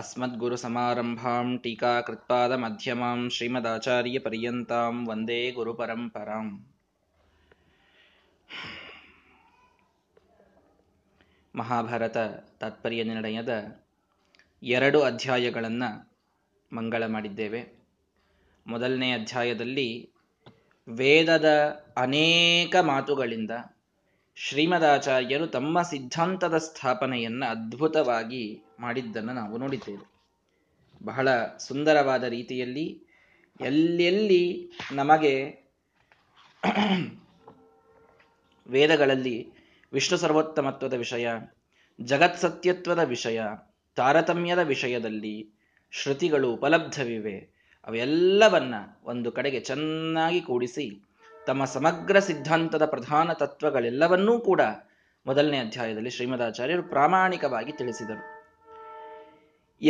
ಅಸ್ಮದ್ಗುರುಸಮಾರಂಭಾಂ ಟೀಕಾಕೃತ್ಪಾದಮಧ್ಯಮಾಂ ಶ್ರೀಮದಾಚಾರ್ಯಪರ್ಯಂತಾಂ ವಂದೇ ಗುರುಪರಂಪರಾಂ. ಮಹಾಭಾರತ ತಾತ್ಪರ್ಯ ನಿರ್ಣಯದ 2 ಅಧ್ಯಾಯಗಳನ್ನು ಮಂಗಳ ಮಾಡಿದ್ದೇವೆ. ಮೊದಲನೇ ಅಧ್ಯಾಯದಲ್ಲಿ ವೇದದ ಅನೇಕ ಮಾತುಗಳಿಂದ ಶ್ರೀಮದಾಚಾರ್ಯರು ತಮ್ಮ ಸಿದ್ಧಾಂತದ ಸ್ಥಾಪನೆಯನ್ನು ಅದ್ಭುತವಾಗಿ ಮಾಡಿದ್ದನ್ನು ನಾವು ನೋಡಿದ್ದೇವೆ. ಬಹಳ ಸುಂದರವಾದ ರೀತಿಯಲ್ಲಿ ಎಲ್ಲೆಲ್ಲಿ ನಮಗೆ ವೇದಗಳಲ್ಲಿ ವಿಷ್ಣು ಸರ್ವೋತ್ತಮತ್ವದ ವಿಷಯ, ಜಗತ್ಸತ್ಯತ್ವದ ವಿಷಯ, ತಾರತಮ್ಯದ ವಿಷಯದಲ್ಲಿ ಶ್ರುತಿಗಳು ಉಪಲಬ್ಧವಿವೆ ಅವೆಲ್ಲವನ್ನ ಒಂದು ಕಡೆಗೆ ಚೆನ್ನಾಗಿ ಕೂಡಿಸಿ ತಮ್ಮ ಸಮಗ್ರ ಸಿದ್ಧಾಂತದ ಪ್ರಧಾನ ತತ್ವಗಳೆಲ್ಲವನ್ನೂ ಕೂಡ ಮೊದಲನೇ ಅಧ್ಯಾಯದಲ್ಲಿ ಶ್ರೀಮದಾಚಾರ್ಯರು ಪ್ರಾಮಾಣಿಕವಾಗಿ ತಿಳಿಸಿದರು.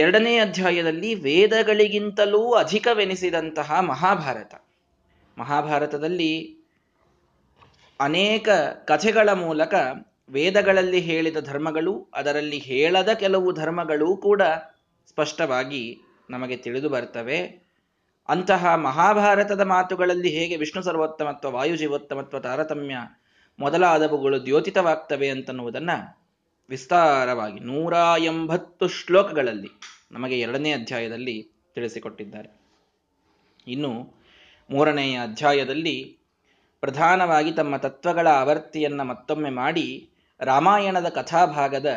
2ನೇ ಅಧ್ಯಾಯದಲ್ಲಿ ವೇದಗಳಿಗಿಂತಲೂ ಅಧಿಕವೆನಿಸಿದಂತಹ ಮಹಾಭಾರತದಲ್ಲಿ ಅನೇಕ ಕಥೆಗಳ ಮೂಲಕ ವೇದಗಳಲ್ಲಿ ಹೇಳಿದ ಧರ್ಮಗಳು, ಅದರಲ್ಲಿ ಹೇಳದ ಕೆಲವು ಧರ್ಮಗಳೂ ಕೂಡ ಸ್ಪಷ್ಟವಾಗಿ ನಮಗೆ ತಿಳಿದು ಬರ್ತವೆ. ಅಂತಹ ಮಹಾಭಾರತದ ಮಾತುಗಳಲ್ಲಿ ಹೇಗೆ ವಿಷ್ಣು ಸರ್ವೋತ್ತಮತ್ವ, ವಾಯುಜೀವೋತ್ತಮತ್ವ, ತಾರತಮ್ಯ ಮೊದಲಾದವುಗಳು ದ್ಯೋತಿತವಾಗ್ತವೆ ಅಂತನ್ನುವುದನ್ನು ವಿಸ್ತಾರವಾಗಿ 180 ಶ್ಲೋಕಗಳಲ್ಲಿ ನಮಗೆ 2ನೇ ಅಧ್ಯಾಯದಲ್ಲಿ ತಿಳಿಸಿಕೊಟ್ಟಿದ್ದಾರೆ. ಇನ್ನು 3ನೇ ಅಧ್ಯಾಯದಲ್ಲಿ ಪ್ರಧಾನವಾಗಿ ತಮ್ಮ ತತ್ವಗಳ ಆವರ್ತಿಯನ್ನು ಮತ್ತೊಮ್ಮೆ ಮಾಡಿ ರಾಮಾಯಣದ ಕಥಾಭಾಗದ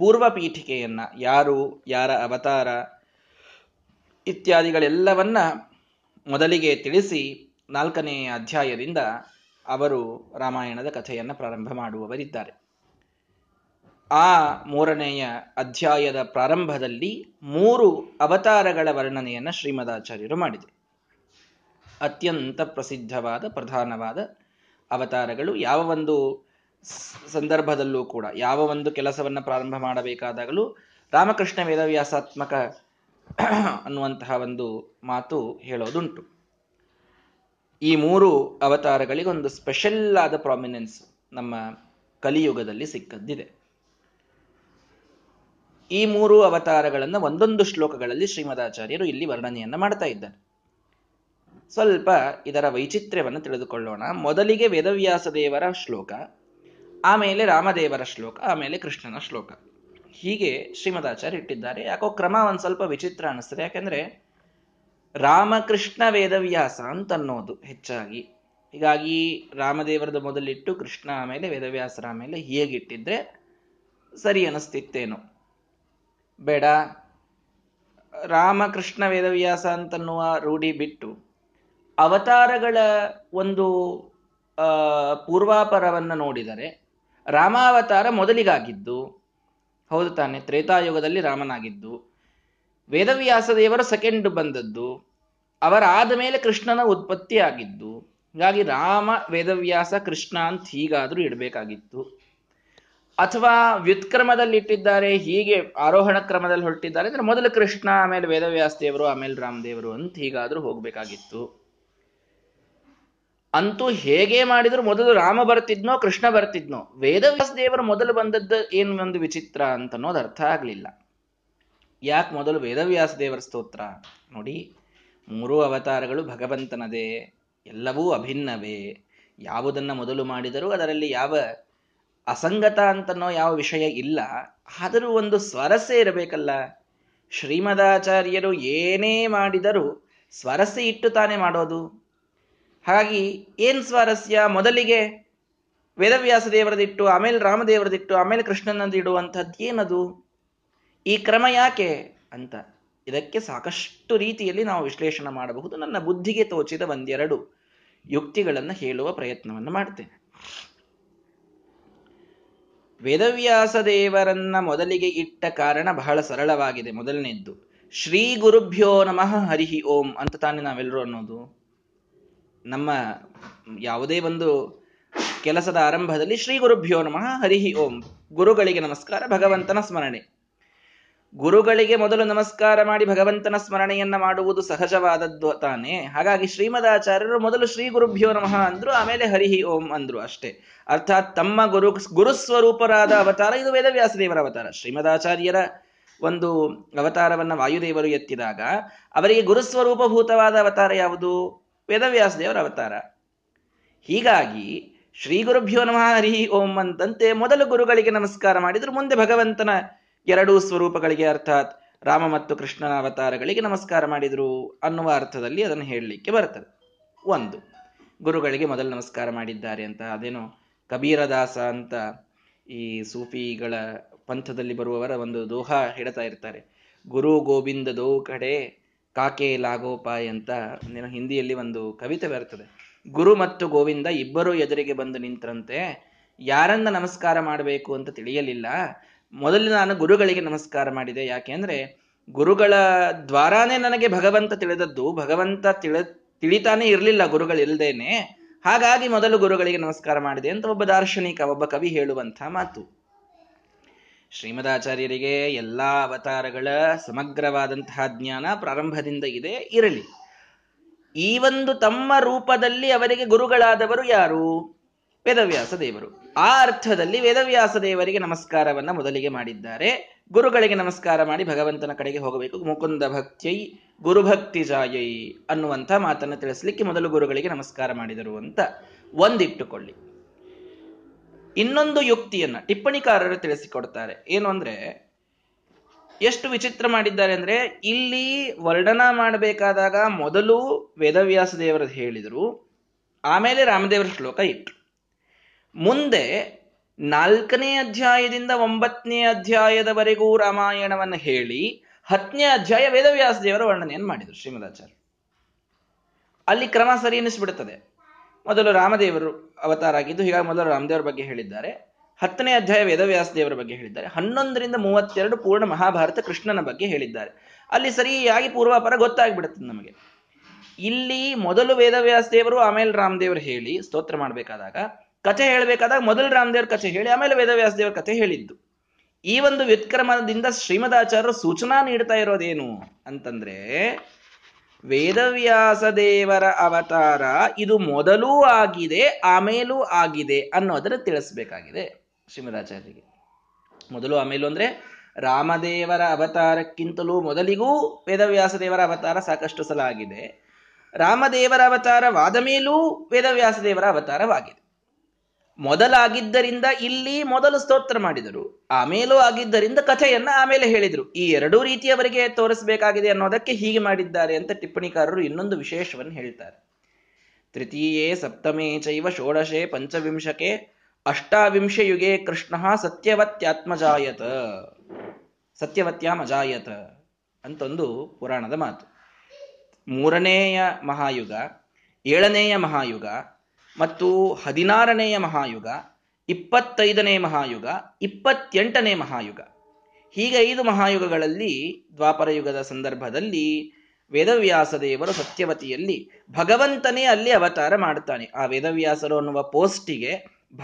ಪೂರ್ವ ಪೀಠಿಕೆಯನ್ನು, ಯಾರು, ಯಾರ ಅವತಾರ ಇತ್ಯಾದಿಗಳೆಲ್ಲವನ್ನ ಮೊದಲಿಗೆ ತಿಳಿಸಿ 4ನೇ ಅಧ್ಯಾಯದಿಂದ ಅವರು ರಾಮಾಯಣದ ಕಥೆಯನ್ನು ಪ್ರಾರಂಭ ಮಾಡುವವರಿದ್ದಾರೆ. ಆ 3ನೇ ಅಧ್ಯಾಯದ ಪ್ರಾರಂಭದಲ್ಲಿ 3 ಅವತಾರಗಳ ವರ್ಣನೆಯನ್ನು ಶ್ರೀಮದಾಚಾರ್ಯರು ಮಾಡಿದರು. ಅತ್ಯಂತ ಪ್ರಸಿದ್ಧವಾದ ಪ್ರಧಾನವಾದ ಅವತಾರಗಳು, ಯಾವ ಒಂದು ಸಂದರ್ಭದಲ್ಲೂ ಕೂಡ, ಯಾವ ಒಂದು ಕೆಲಸವನ್ನು ಪ್ರಾರಂಭ ಮಾಡಬೇಕಾದಾಗಲೂ ರಾಮಕೃಷ್ಣ ವೇದವ್ಯಾಸಾತ್ಮಕ ಅನ್ನುವಂತಹ ಒಂದು ಮಾತು ಹೇಳೋದುಂಟು. ಈ 3 ಅವತಾರಗಳಿಗೊಂದು ಸ್ಪೆಷಲ್ ಆದ ಪ್ರಾಮಿನೆನ್ಸ್ ನಮ್ಮ ಕಲಿಯುಗದಲ್ಲಿ ಸಿಕ್ಕದ್ದಿದೆ. ಈ 3 ಅವತಾರಗಳನ್ನು ಒಂದೊಂದು ಶ್ಲೋಕಗಳಲ್ಲಿ ಶ್ರೀಮದಾಚಾರ್ಯರು ಇಲ್ಲಿ ವರ್ಣನೆಯನ್ನು ಮಾಡ್ತಾ ಇದ್ದಾರೆ. ಸ್ವಲ್ಪ ಇದರ ವೈಚಿತ್ರ್ಯವನ್ನು ತಿಳಿದುಕೊಳ್ಳೋಣ. ಮೊದಲಿಗೆ ವೇದವ್ಯಾಸ ದೇವರ ಶ್ಲೋಕ, ಆಮೇಲೆ ರಾಮದೇವರ ಶ್ಲೋಕ, ಆಮೇಲೆ ಕೃಷ್ಣನ ಶ್ಲೋಕ, ಹೀಗೆ ಶ್ರೀಮದಾಚಾರ್ಯ ಇಟ್ಟಿದ್ದಾರೆ. ಯಾಕೋ ಕ್ರಮ ಒಂದು ಸ್ವಲ್ಪ ವಿಚಿತ್ರ ಅನಿಸ್ತದೆ. ಯಾಕೆಂದ್ರೆ ರಾಮಕೃಷ್ಣ ವೇದವ್ಯಾಸ ಅಂತ ಅನ್ನೋದು ಹೆಚ್ಚಾಗಿ, ಹೀಗಾಗಿ ರಾಮದೇವರದ ಮೊದಲಿಟ್ಟು ಕೃಷ್ಣ ಆಮೇಲೆ ವೇದವ್ಯಾಸರ ಮೇಲೆ ಹೇಗಿಟ್ಟಿದ್ರೆ ಸರಿ ಅನಿಸ್ತಿತ್ತೇನೋ. ಬೇಡ, ರಾಮಕೃಷ್ಣ ವೇದವ್ಯಾಸ ಅಂತನ್ನುವ ರೂಢಿ ಬಿಟ್ಟು ಅವತಾರಗಳ ಒಂದು ಪೂರ್ವಾಪರವನ್ನು ನೋಡಿದರೆ ರಾಮಾವತಾರ ಮೊದಲಿಗಾಗಿದ್ದು, ಹೌದು ತಾನೆ, ತ್ರೇತಾಯುಗದಲ್ಲಿ ರಾಮನಾಗಿದ್ದು, ವೇದವ್ಯಾಸ ದೇವರು ಸೆಕೆಂಡ್ ಬಂದದ್ದು, ಅವರಾದ ಮೇಲೆ ಕೃಷ್ಣನ ಉತ್ಪತ್ತಿ ಆಗಿದ್ದು, ಹೀಗಾಗಿ ರಾಮ ವೇದವ್ಯಾಸ ಕೃಷ್ಣ ಅಂತ ಹೀಗಾದ್ರೂ ಇಡಬೇಕಾಗಿತ್ತು. ಅಥವಾ ವ್ಯುತ್ಕ್ರಮದಲ್ಲಿ ಇಟ್ಟಿದ್ದಾರೆ, ಹೀಗೆ ಆರೋಹಣ ಕ್ರಮದಲ್ಲಿ ಹೊರಟಿದ್ದಾರೆ ಅಂದ್ರೆ ಮೊದಲು ಕೃಷ್ಣ, ಆಮೇಲೆ ವೇದವ್ಯಾಸ ದೇವರು, ಆಮೇಲೆ ರಾಮದೇವರು ಅಂತ ಹೀಗಾದ್ರೂ ಹೋಗ್ಬೇಕಾಗಿತ್ತು. ಅಂತೂ ಹೇಗೆ ಮಾಡಿದ್ರು ಮೊದಲು ರಾಮ ಬರ್ತಿದ್ನೋ ಕೃಷ್ಣ ಬರ್ತಿದ್ನೋ, ವೇದವ್ಯಾಸ ದೇವರು ಮೊದಲು ಬಂದದ್ದು ಏನು ಒಂದು ವಿಚಿತ್ರ ಅಂತ ಅನ್ನೋದು ಅರ್ಥ ಆಗ್ಲಿಲ್ಲ. ಯಾಕೆ ಮೊದಲು ವೇದವ್ಯಾಸ ದೇವರ ಸ್ತೋತ್ರ? ನೋಡಿ, 3 ಅವತಾರಗಳು ಭಗವಂತನದೇ, ಎಲ್ಲವೂ ಅಭಿನ್ನವೇ. ಯಾವುದನ್ನ ಮೊದಲು ಮಾಡಿದರೂ ಅದರಲ್ಲಿ ಯಾವ ಅಸಂಗತ ಅಂತನೋ ಯಾವ ವಿಷಯ ಇಲ್ಲ. ಆದರೂ ಒಂದು ಸ್ವರಸೆ ಇರಬೇಕಲ್ಲ. ಶ್ರೀಮದಾಚಾರ್ಯರು ಏನೇ ಮಾಡಿದರೂ ಸ್ವರಸೆ ಇಟ್ಟು ತಾನೇ ಮಾಡೋದು. ಹಾಗಾಗಿ ಏನ್ ಸ್ವಾರಸ್ಯ? ಮೊದಲಿಗೆ ವೇದವ್ಯಾಸ ದೇವರದಿಟ್ಟು, ಆಮೇಲೆ ರಾಮದೇವರದಿಟ್ಟು, ಆಮೇಲೆ ಕೃಷ್ಣನದಿಡುವಂಥದ್ದು ಏನದು? ಈ ಕ್ರಮ ಯಾಕೆ ಅಂತ ಇದಕ್ಕೆ ಸಾಕಷ್ಟು ರೀತಿಯಲ್ಲಿ ನಾವು ವಿಶ್ಲೇಷಣೆ ಮಾಡಬಹುದು. ನನ್ನ ಬುದ್ಧಿಗೆ ತೋಚಿದ 1-2 ಯುಕ್ತಿಗಳನ್ನು ಹೇಳುವ ಪ್ರಯತ್ನವನ್ನು ಮಾಡ್ತೇನೆ. ವೇದವ್ಯಾಸ ದೇವರನ್ನ ಮೊದಲಿಗೆ ಇಟ್ಟ ಕಾರಣ ಬಹಳ ಸರಳವಾಗಿದೆ. ಮೊದಲನೇದ್ದು, ಶ್ರೀ ಗುರುಭ್ಯೋ ನಮಃ ಹರಿಹಿ ಓಂ ಅಂತ ತಾನೇ ನಾವೆಲ್ಲರೂ ಅನ್ನೋದು. ನಮ್ಮ ಯಾವುದೇ ಒಂದು ಕೆಲಸದ ಆರಂಭದಲ್ಲಿ ಶ್ರೀ ಗುರುಭ್ಯೋ ನಮಃ ಹರಿಹಿ ಓಂ, ಗುರುಗಳಿಗೆ ನಮಸ್ಕಾರ, ಭಗವಂತನ ಸ್ಮರಣೆ. ಗುರುಗಳಿಗೆ ಮೊದಲು ನಮಸ್ಕಾರ ಮಾಡಿ ಭಗವಂತನ ಸ್ಮರಣೆಯನ್ನ ಮಾಡುವುದು ಸಹಜವಾದದ್ದು ತಾನೆ. ಹಾಗಾಗಿ ಶ್ರೀಮದಾಚಾರ್ಯರು ಮೊದಲು ಶ್ರೀ ಗುರುಭ್ಯೋ ನಮಃ ಅಂದ್ರು, ಆಮೇಲೆ ಹರಿಹಿ ಓಂ ಅಂದ್ರು, ಅಷ್ಟೇ. ಅರ್ಥಾತ್ ತಮ್ಮ ಗುರುಸ್ವರೂಪರಾದ ಅವತಾರ ಇದು ವೇದವ್ಯಾಸ ದೇವರ ಅವತಾರ. ಶ್ರೀಮದಾಚಾರ್ಯರ ಒಂದು ಅವತಾರವನ್ನ ವಾಯುದೇವರು ಎತ್ತಿದಾಗ ಅವರಿಗೆ ಗುರುಸ್ವರೂಪಭೂತವಾದ ಅವತಾರ ಯಾವುದು? ವೇದವ್ಯಾಸದೇವರ ಅವತಾರ. ಹೀಗಾಗಿ ಶ್ರೀ ಗುರುಭ್ಯೋ ನಮಃ ಹರಿ ಓಂ ಅಂತಂತೆ ಮೊದಲು ಗುರುಗಳಿಗೆ ನಮಸ್ಕಾರ ಮಾಡಿದ್ರು, ಮುಂದೆ ಭಗವಂತನ ಎರಡೂ ಸ್ವರೂಪಗಳಿಗೆ ಅರ್ಥಾತ್ ರಾಮ ಮತ್ತು ಕೃಷ್ಣನ ಅವತಾರಗಳಿಗೆ ನಮಸ್ಕಾರ ಮಾಡಿದ್ರು ಅನ್ನುವ ಅರ್ಥದಲ್ಲಿ ಅದನ್ನು ಹೇಳಲಿಕ್ಕೆ ಬರ್ತದೆ. ಒಂದು, ಗುರುಗಳಿಗೆ ಮೊದಲು ನಮಸ್ಕಾರ ಮಾಡಿದ್ದಾರೆ ಅಂತ. ಅದೇನೋ ಕಬೀರದಾಸ ಅಂತ ಈ ಸೂಫಿಗಳ ಪಂಥದಲ್ಲಿ ಬರುವವರ ಒಂದು ದೋಹ ಹೇಳ್ತಾ ಇರ್ತಾರೆ, ಗುರು ಗೋವಿಂದ ದೋ ಕಡೆ ಕಾಕೆ ಲಾಗೋಪಾಯ್ ಅಂತ. ಒಂದೇನೋ ಹಿಂದಿಯಲ್ಲಿ ಒಂದು ಕವಿತೆ ಬರ್ತದೆ, ಗುರು ಮತ್ತು ಗೋವಿಂದ ಇಬ್ಬರೂ ಎದುರಿಗೆ ಬಂದು ನಿಂತರಂತೆ, ಯಾರನ್ನ ನಮಸ್ಕಾರ ಮಾಡಬೇಕು ಅಂತ ತಿಳಿಯಲಿಲ್ಲ. ಮೊದಲು ನಾನು ಗುರುಗಳಿಗೆ ನಮಸ್ಕಾರ ಮಾಡಿದೆ, ಯಾಕೆಂದ್ರೆ ಗುರುಗಳ ದ್ವಾರಾನೇ ನನಗೆ ಭಗವಂತ ತಿಳಿದದ್ದು, ಭಗವಂತ ತಿಳಿತಾನೇ ಇರಲಿಲ್ಲ ಗುರುಗಳಿಲ್ಲದೇನೆ, ಹಾಗಾಗಿ ಮೊದಲು ಗುರುಗಳಿಗೆ ನಮಸ್ಕಾರ ಮಾಡಿದೆ ಅಂತ ಒಬ್ಬ ದಾರ್ಶನಿಕ, ಒಬ್ಬ ಕವಿ ಹೇಳುವಂಥ ಮಾತು. ಶ್ರೀಮದಾಚಾರ್ಯರಿಗೆ ಎಲ್ಲ ಅವತಾರಗಳ ಸಮಗ್ರವಾದಂತಹ ಜ್ಞಾನ ಪ್ರಾರಂಭದಿಂದ ಇದೆ, ಇರಲಿ. ಈ ಒಂದು ತಮ್ಮ ರೂಪದಲ್ಲಿ ಅವರಿಗೆ ಗುರುಗಳಾದವರು ಯಾರು? ವೇದವ್ಯಾಸ ದೇವರು. ಆ ಅರ್ಥದಲ್ಲಿ ವೇದವ್ಯಾಸ ದೇವರಿಗೆ ನಮಸ್ಕಾರವನ್ನ ಮೊದಲಿಗೆ ಮಾಡಿದ್ದಾರೆ. ಗುರುಗಳಿಗೆ ನಮಸ್ಕಾರ ಮಾಡಿ ಭಗವಂತನ ಕಡೆಗೆ ಹೋಗಬೇಕು. ಮುಕುಂದ ಭಕ್ತಿಯೈ ಗುರುಭಕ್ತಿ ಜಾಯೈ ಅನ್ನುವಂಥ ಮಾತನ್ನು ತಿಳಿಸ್ಲಿಕ್ಕೆ ಮೊದಲು ಗುರುಗಳಿಗೆ ನಮಸ್ಕಾರ ಮಾಡಿದರು ಅಂತ ಒಂದಿಟ್ಟುಕೊಳ್ಳಿ. ಇನ್ನೊಂದು ಯುಕ್ತಿಯನ್ನ ಟಿಪ್ಪಣಿಕಾರರು ತಿಳಿಸಿಕೊಡ್ತಾರೆ. ಏನು ಅಂದ್ರೆ, ಎಷ್ಟು ವಿಚಿತ್ರ ಮಾಡಿದ್ದಾರೆ ಅಂದ್ರೆ, ಇಲ್ಲಿ ವರ್ಣನಾ ಮಾಡಬೇಕಾದಾಗ ಮೊದಲು ವೇದವ್ಯಾಸ ದೇವರದ್ದು ಹೇಳಿದರು, ಆಮೇಲೆ ರಾಮದೇವರ ಶ್ಲೋಕ ಇಟ್ಟು, ಮುಂದೆ 4ನೇ ಅಧ್ಯಾಯದಿಂದ 9ನೇ ಅಧ್ಯಾಯದವರೆಗೂ ರಾಮಾಯಣವನ್ನು ಹೇಳಿ 10ನೇ ಅಧ್ಯಾಯ ವೇದವ್ಯಾಸ ದೇವರ ವರ್ಣನೆಯನ್ನು ಮಾಡಿದರು ಶ್ರೀಮದಾಚಾರ್ಯ. ಅಲ್ಲಿ ಕ್ರಮ ಸರಿ ಅನಿಸ್ಬಿಡುತ್ತದೆ. ಮೊದಲು ರಾಮದೇವರು ಅವತಾರ ಆಗಿದ್ದು, ಹೀಗಾಗಿ ಮೊದಲು ರಾಮದೇವರ ಬಗ್ಗೆ ಹೇಳಿದ್ದಾರೆ, 10ನೇ ಅಧ್ಯಾಯ ವೇದವ್ಯಾಸ ದೇವರ ಬಗ್ಗೆ ಹೇಳಿದ್ದಾರೆ, 11 ರಿಂದ 32 ಪೂರ್ಣ ಮಹಾಭಾರತ ಕೃಷ್ಣನ ಬಗ್ಗೆ ಹೇಳಿದ್ದಾರೆ. ಅಲ್ಲಿ ಸರಿಯಾಗಿ ಪೂರ್ವಾಪರ ಗೊತ್ತಾಗ್ಬಿಡುತ್ತದೆ ನಮಗೆ. ಇಲ್ಲಿ ಮೊದಲು ವೇದವ್ಯಾಸ ದೇವರು ಆಮೇಲೆ ರಾಮದೇವರು ಹೇಳಿ ಸ್ತೋತ್ರ ಮಾಡಬೇಕಾದಾಗ, ಕಥೆ ಹೇಳಬೇಕಾದಾಗ ಮೊದಲು ರಾಮದೇವ್ರ ಕಥೆ ಹೇಳಿ ಆಮೇಲೆ ವೇದವ್ಯಾಸ ದೇವರ ಕಥೆ ಹೇಳಿದ್ದು. ಈ ಒಂದು ವ್ಯುತ್ಕ್ರಮದಿಂದ ಶ್ರೀಮದಾಚಾರ್ಯರು ಸೂಚನಾ ನೀಡ್ತಾ ಇರೋದೇನು ಅಂತಂದ್ರೆ, ವೇದವ್ಯಾಸ ದೇವರ ಅವತಾರ ಇದು ಮೊದಲೂ ಆಗಿದೆ ಆಮೇಲೂ ಆಗಿದೆ ಅನ್ನೋದನ್ನು ತಿಳಿಸ್ಬೇಕಾಗಿದೆ ಶ್ರೀಮದಾಚಾರ್ಯರಿಗೆ. ಮೊದಲು ಆಮೇಲೂ ಅಂದ್ರೆ ರಾಮದೇವರ ಅವತಾರಕ್ಕಿಂತಲೂ ಮೊದಲಿಗೂ ವೇದವ್ಯಾಸ ದೇವರ ಅವತಾರ ಸಾಕಷ್ಟು ಸಲ ಆಗಿದೆ. ರಾಮದೇವರ ಅವತಾರವಾದ ಮೇಲೂ ವೇದವ್ಯಾಸ ದೇವರ ಅವತಾರವಾಗಿದೆ. ಮೊದಲಾಗಿದ್ದರಿಂದ ಇಲ್ಲಿ ಮೊದಲು ಸ್ತೋತ್ರ ಮಾಡಿದರು, ಆಮೇಲೂ ಆಗಿದ್ದರಿಂದ ಕಥೆಯನ್ನ ಆಮೇಲೆ ಹೇಳಿದರು. ಈ ಎರಡೂ ರೀತಿಯವರಿಗೆ ತೋರಿಸಬೇಕಾಗಿದೆ ಅನ್ನೋದಕ್ಕೆ ಹೀಗೆ ಮಾಡಿದ್ದಾರೆ ಅಂತ ಟಿಪ್ಪಣಿಕಾರರು ಇನ್ನೊಂದು ವಿಶೇಷವನ್ನು ಹೇಳ್ತಾರೆ. ತೃತೀಯೇ ಸಪ್ತಮೇ ಚೈವ ಷೋಡಶೆ ಪಂಚವಿಂಶಕೆ ಅಷ್ಟಾವಿಂಶ ಯುಗೆ ಕೃಷ್ಣ ಸತ್ಯವತ್ಯಾತ್ಮಜಾಯತ ಸತ್ಯವತ್ಯಾಮಜಾಯತ ಅಂತೊಂದು ಪುರಾಣದ ಮಾತು. 3ನೇಯ ಮಹಾಯುಗ, 7ನೇಯ ಮಹಾಯುಗ ಮತ್ತು 16ನೇಯ ಮಹಾಯುಗ, 25ನೇ ಮಹಾಯುಗ, 28ನೇ ಮಹಾಯುಗ, ಹೀಗೆ 5 ಮಹಾಯುಗಗಳಲ್ಲಿ ದ್ವಾಪರ ಯುಗದ ಸಂದರ್ಭದಲ್ಲಿ ವೇದವ್ಯಾಸ ದೇವರು ಸತ್ಯವತಿಯಲ್ಲಿ ಭಗವಂತನೇ ಅಲ್ಲಿ ಅವತಾರ ಮಾಡ್ತಾನೆ. ಆ ವೇದವ್ಯಾಸರು ಅನ್ನುವ ಪೋಸ್ಟಿಗೆ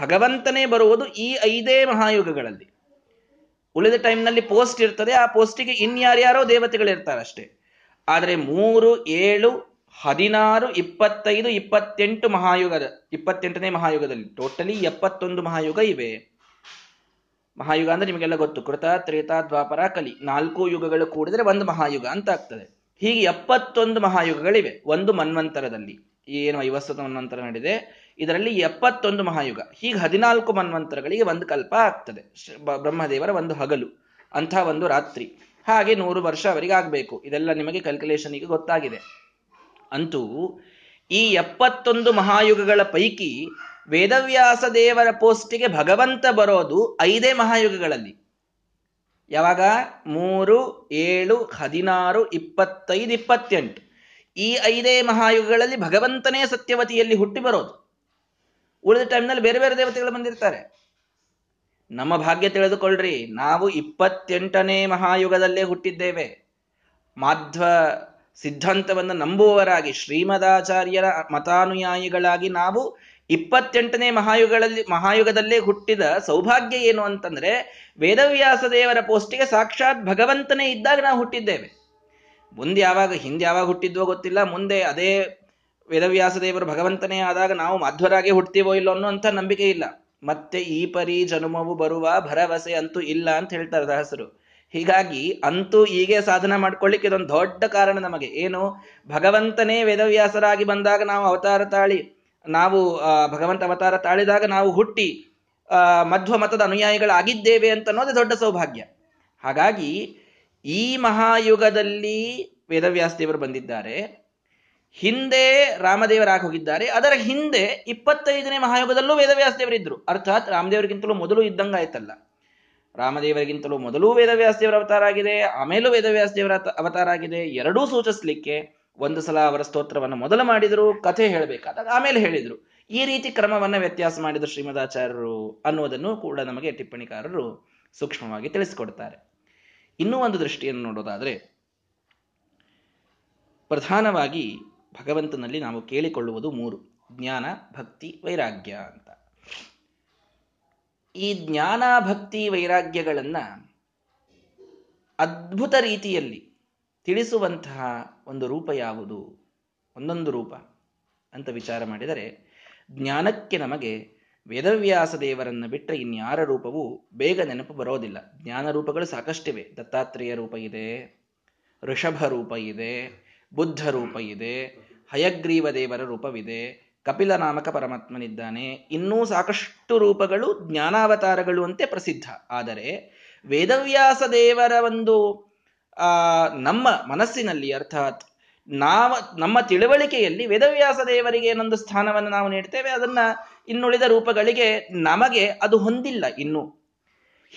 ಭಗವಂತನೇ ಬರುವುದು ಈ 5 ಮಹಾಯುಗಗಳಲ್ಲಿ. ಉಳಿದ ಟೈಮ್ನಲ್ಲಿ ಪೋಸ್ಟ್ ಇರ್ತದೆ, ಆ ಪೋಸ್ಟಿಗೆ ಇನ್ಯಾರ್ಯಾರೋ ದೇವತೆಗಳಿರ್ತಾರಷ್ಟೇ. ಆದರೆ 3, 7, 16, 25, 28 ಮಹಾಯುಗದ 28ನೇ ಮಹಾಯುಗದಲ್ಲಿ ಟೋಟಲಿ 71 ಮಹಾಯುಗ ಇವೆ. ಮಹಾಯುಗ ಅಂದ್ರೆ ನಿಮಗೆಲ್ಲ ಗೊತ್ತು, ಕೃತ ತ್ರೇತ ದ್ವಾಪರ ಕಲಿ, 4 ಯುಗಗಳು ಕೂಡಿದ್ರೆ ಒಂದು ಮಹಾಯುಗ ಅಂತ ಆಗ್ತದೆ. ಹೀಗೆ 71 ಮಹಾಯುಗಗಳಿವೆ. ಒಂದು ಮನ್ವಂತರದಲ್ಲಿ, ಏನು 50 ಮನ್ವಂತರ ನಡೆದಿದೆ, ಇದರಲ್ಲಿ 71 ಮಹಾಯುಗ. ಹೀಗೆ 14 ಮನ್ವಂತರಗಳಿಗೆ ಒಂದು ಕಲ್ಪ ಆಗ್ತದೆ. ಬ್ರಹ್ಮದೇವರ ಒಂದು ಹಗಲು ಅಂಥ ಒಂದು ರಾತ್ರಿ, ಹಾಗೆ 100 ವರ್ಷ ಅವರಿಗೆ ಆಗಬೇಕು. ಇದೆಲ್ಲ ನಿಮಗೆ ಕ್ಯಾಲ್ಕುಲೇಷನ್ ಈಗ ಗೊತ್ತಾಗಿದೆ. ಅಂತೂ ಈ 71 ಮಹಾಯುಗಗಳ ಪೈಕಿ ವೇದವ್ಯಾಸ ದೇವರ ಪೋಸ್ಟಿಗೆ ಭಗವಂತ ಬರೋದು 5 ಮಹಾಯುಗಗಳಲ್ಲಿ. ಯಾವಾಗ? 3, 7, 16, 25, 28 ಈ 5 ಮಹಾಯುಗಗಳಲ್ಲಿ ಭಗವಂತನೇ ಸತ್ಯವತಿಯಲ್ಲಿ ಹುಟ್ಟಿ ಬರೋದು. ಉಳಿದ ಟೈಮ್ನಲ್ಲಿ ಬೇರೆ ಬೇರೆ ದೇವತೆಗಳು ಬಂದಿರ್ತಾರೆ. ನಮ್ಮ ಭಾಗ್ಯ ತಿಳಿದುಕೊಳ್ಳ್ರಿ, ನಾವು 28ನೇ ಮಹಾಯುಗದಲ್ಲೇ ಹುಟ್ಟಿದ್ದೇವೆ. ಮಾಧ್ವ ಸಿದ್ಧಾಂತವನ್ನು ನಂಬುವವರಾಗಿ, ಶ್ರೀಮದಾಚಾರ್ಯರ ಮತಾನುಯಾಯಿಗಳಾಗಿ ನಾವು 28ನೇ ಮಹಾಯುಗದಲ್ಲೇ ಹುಟ್ಟಿದ ಸೌಭಾಗ್ಯ ಏನು ಅಂತಂದ್ರೆ, ವೇದವ್ಯಾಸ ದೇವರ ಪೋಸ್ಟಿಗೆ ಸಾಕ್ಷಾತ್ ಭಗವಂತನೇ ಇದ್ದಾಗ ನಾವು ಹುಟ್ಟಿದ್ದೇವೆ. ಮುಂದೆ ಯಾವಾಗ, ಹಿಂದೆ ಯಾವಾಗ ಹುಟ್ಟಿದ್ವೋ ಗೊತ್ತಿಲ್ಲ. ಮುಂದೆ ಅದೇ ವೇದವ್ಯಾಸ ದೇವರು ಭಗವಂತನೇ ಆದಾಗ ನಾವು ಮಾಧ್ವರಾಗೆ ಹುಡ್ತೀವೋ ಇಲ್ಲೋ ಅನ್ನೋಂಥ ನಂಬಿಕೆ ಇಲ್ಲ. ಮತ್ತೆ ಈ ಪರಿ ಜನುಮವು ಬರುವ ಭರವಸೆ ಅಂತೂ ಇಲ್ಲ ಅಂತ ಹೇಳ್ತಾರೆ ದಾಸರು. ಹೀಗಾಗಿ ಅಂತೂ ಹೀಗೆ ಸಾಧನ ಮಾಡ್ಕೊಳ್ಳಿಕ್ಕೆ ಇದೊಂದು ದೊಡ್ಡ ಕಾರಣ ನಮಗೆ ಏನು, ಭಗವಂತನೇ ವೇದವ್ಯಾಸರಾಗಿ ಬಂದಾಗ ನಾವು ಅವತಾರ ತಾಳಿ, ನಾವು ಭಗವಂತ ಅವತಾರ ತಾಳಿದಾಗ ನಾವು ಹುಟ್ಟಿ ಮಧ್ವ ಮತದ ಅನುಯಾಯಿಗಳಾಗಿದ್ದೇವೆ ಅಂತ ಅನ್ನೋದೇ ದೊಡ್ಡ ಸೌಭಾಗ್ಯ. ಹಾಗಾಗಿ ಈ ಮಹಾಯುಗದಲ್ಲಿ ವೇದವ್ಯಾಸ ದೇವರು ಬಂದಿದ್ದಾರೆ, ಹಿಂದೆ ರಾಮದೇವರಾಗಿ ಹೋಗಿದ್ದಾರೆ, ಅದರ ಹಿಂದೆ 25ನೇ ಮಹಾಯುಗದಲ್ಲೂ ವೇದವ್ಯಾಸ ದೇವರಿದ್ರು. ಅರ್ಥಾತ್ ರಾಮದೇವರಿಗಿಂತಲೂ ಮೊದಲು ಇದ್ದಂಗಾಯ್ತಲ್ಲ, ರಾಮದೇವರಿಗಿಂತಲೂ ಮೊದಲು ವೇದವ್ಯಾಸ ದೇವರ ಅವತಾರ ಆಗಿದೆ, ಆಮೇಲೂ ವೇದವ್ಯಾಸ ದೇವರ ಅವತಾರ ಆಗಿದೆ. ಎರಡೂ ಸೂಚಿಸ್ಲಿಕ್ಕೆ ಒಂದು ಸಲ ಅವರ ಸ್ತೋತ್ರವನ್ನು ಮೊದಲು ಮಾಡಿದ್ರು, ಕಥೆ ಹೇಳಬೇಕಾದಾಗ ಆಮೇಲೆ ಹೇಳಿದ್ರು. ಈ ರೀತಿ ಕ್ರಮವನ್ನ ವ್ಯತ್ಯಾಸ ಮಾಡಿದ್ರು ಶ್ರೀಮದಾಚಾರ್ಯರು ಅನ್ನೋದನ್ನು ಕೂಡ ನಮಗೆ ಟಿಪ್ಪಣಿಕಾರರು ಸೂಕ್ಷ್ಮವಾಗಿ ತಿಳಿಸಿಕೊಡ್ತಾರೆ. ಇನ್ನೂ ಒಂದು ದೃಷ್ಟಿಯನ್ನು ನೋಡೋದಾದ್ರೆ, ಪ್ರಧಾನವಾಗಿ ಭಗವಂತನಲ್ಲಿ ನಾವು ಕೇಳಿಕೊಳ್ಳುವುದು ಮೂರು: ಜ್ಞಾನ, ಭಕ್ತಿ, ವೈರಾಗ್ಯ ಅಂತ. ಈ ಜ್ಞಾನ, ಭಕ್ತಿ, ವೈರಾಗ್ಯಗಳನ್ನ ಅದ್ಭುತ ರೀತಿಯಲ್ಲಿ ತಿಳಿಸುವಂತಹ ಒಂದು ರೂಪ ಯಾವುದು, ಒಂದೊಂದು ರೂಪ ಅಂತ ವಿಚಾರ ಮಾಡಿದರೆ, ಜ್ಞಾನಕ್ಕೆ ನಮಗೆ ವೇದವ್ಯಾಸ ದೇವರನ್ನು ಬಿಟ್ಟರೆ ಇನ್ಯಾರ ರೂಪವೂ ಬೇಗ ನೆನಪು ಬರೋದಿಲ್ಲ. ಜ್ಞಾನ ರೂಪಗಳು ಸಾಕಷ್ಟಿವೆ. ದತ್ತಾತ್ರೇಯ ರೂಪ ಇದೆ, ಋಷಭ ರೂಪ ಇದೆ, ಬುದ್ಧ ರೂಪ ಇದೆ, ಹಯಗ್ರೀವ ದೇವರ ರೂಪವಿದೆ, ಕಪಿಲ ನಾಮಕ ಪರಮಾತ್ಮನಿದ್ದಾನೆ. ಇನ್ನೂ ಸಾಕಷ್ಟು ರೂಪಗಳು ಜ್ಞಾನಾವತಾರಗಳು ಅಂತೆ ಪ್ರಸಿದ್ಧ. ಆದರೆ ವೇದವ್ಯಾಸ ದೇವರ ಒಂದು ನಮ್ಮ ಮನಸ್ಸಿನಲ್ಲಿ, ಅರ್ಥಾತ್ ನಮ್ಮ ತಿಳುವಳಿಕೆಯಲ್ಲಿ ವೇದವ್ಯಾಸ ದೇವರಿಗೆ ಏನೊಂದು ಸ್ಥಾನವನ್ನು ನಾವು ನೀಡ್ತೇವೆ, ಅದನ್ನ ಇನ್ನುಳಿದ ರೂಪಗಳಿಗೆ ನಮಗೆ ಅದು ಹೊಂದಿಲ್ಲ ಇನ್ನು.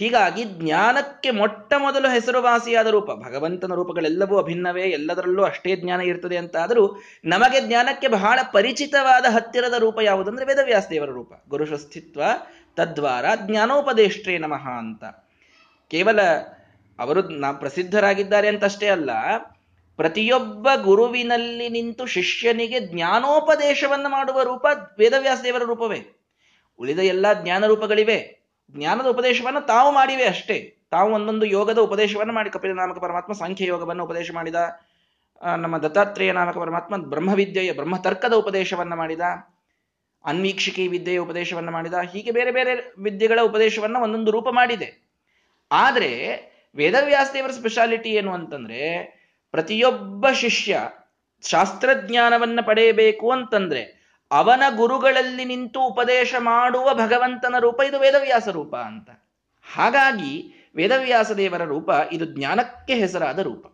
ಹೀಗಾಗಿ ಜ್ಞಾನಕ್ಕೆ ಮೊಟ್ಟ ಮೊದಲು ಹೆಸರುವಾಸಿಯಾದ ರೂಪ, ಭಗವಂತನ ರೂಪಗಳೆಲ್ಲವೂ ಅಭಿನ್ನವೇ, ಎಲ್ಲದರಲ್ಲೂ ಅಷ್ಟೇ ಜ್ಞಾನ ಇರ್ತದೆ ಅಂತಾದರೂ ನಮಗೆ ಜ್ಞಾನಕ್ಕೆ ಬಹಳ ಪರಿಚಿತವಾದ ಹತ್ತಿರದ ರೂಪ ಯಾವುದಂದ್ರೆ ವೇದವ್ಯಾಸ ದೇವರ ರೂಪ. ಗುರುಶುಸ್ಥಿತ್ವ ತದ್ವಾರ ಜ್ಞಾನೋಪದೇಷ್ಟೇ ನಮಃ ಅಂತ. ಕೇವಲ ಅವರು ಪ್ರಸಿದ್ಧರಾಗಿದ್ದಾರೆ ಅಂತಷ್ಟೇ ಅಲ್ಲ, ಪ್ರತಿಯೊಬ್ಬ ಗುರುವಿನಲ್ಲಿ ನಿಂತು ಶಿಷ್ಯನಿಗೆ ಜ್ಞಾನೋಪದೇಶವನ್ನು ಮಾಡುವ ರೂಪ ವೇದವ್ಯಾಸ ದೇವರ ರೂಪವೇ. ಉಳಿದ ಎಲ್ಲ ಜ್ಞಾನ ರೂಪಗಳಿವೆ, ಜ್ಞಾನದ ಉಪದೇಶವನ್ನು ತಾವು ಮಾಡಿವೆ ಅಷ್ಟೇ. ತಾವು ಒಂದೊಂದು ಯೋಗದ ಉಪದೇಶವನ್ನು ಮಾಡಿ, ಕಪಿಲ ನಾಮಕ ಪರಮಾತ್ಮ ಸಾಂಖ್ಯ ಯೋಗವನ್ನು ಉಪದೇಶ ಮಾಡಿದ, ನಮ್ಮ ದತ್ತಾತ್ರೇಯ ನಾಮಕ ಪರಮಾತ್ಮ ಬ್ರಹ್ಮವಿದ್ಯೆಯ ಬ್ರಹ್ಮತರ್ಕದ ಉಪದೇಶವನ್ನು ಮಾಡಿದ, ಅನ್ವೀಕ್ಷಿಕೆ ವಿದ್ಯೆಯ ಉಪದೇಶವನ್ನು ಮಾಡಿದ, ಹೀಗೆ ಬೇರೆ ಬೇರೆ ವಿದ್ಯೆಗಳ ಉಪದೇಶವನ್ನು ಒಂದೊಂದು ರೂಪ ಮಾಡಿದೆ. ಆದರೆ ವೇದವ್ಯಾಸ ದೇವರ ಸ್ಪೆಷಾಲಿಟಿ ಏನು ಅಂತಂದ್ರೆ, ಪ್ರತಿಯೊಬ್ಬ ಶಿಷ್ಯ ಶಾಸ್ತ್ರಜ್ಞಾನವನ್ನು ಪಡೆಯಬೇಕು ಅಂತಂದ್ರೆ ಅವನ ಗುರುಗಳಲ್ಲಿ ನಿಂತು ಉಪದೇಶ ಮಾಡುವ ಭಗವಂತನ ರೂಪ ಇದು ವೇದವ್ಯಾಸ ರೂಪ ಅಂತ. ಹಾಗಾಗಿ ವೇದವ್ಯಾಸ ದೇವರ ರೂಪ ಇದು ಜ್ಞಾನಕ್ಕೆ ಹೆಸರಾದ ರೂಪ.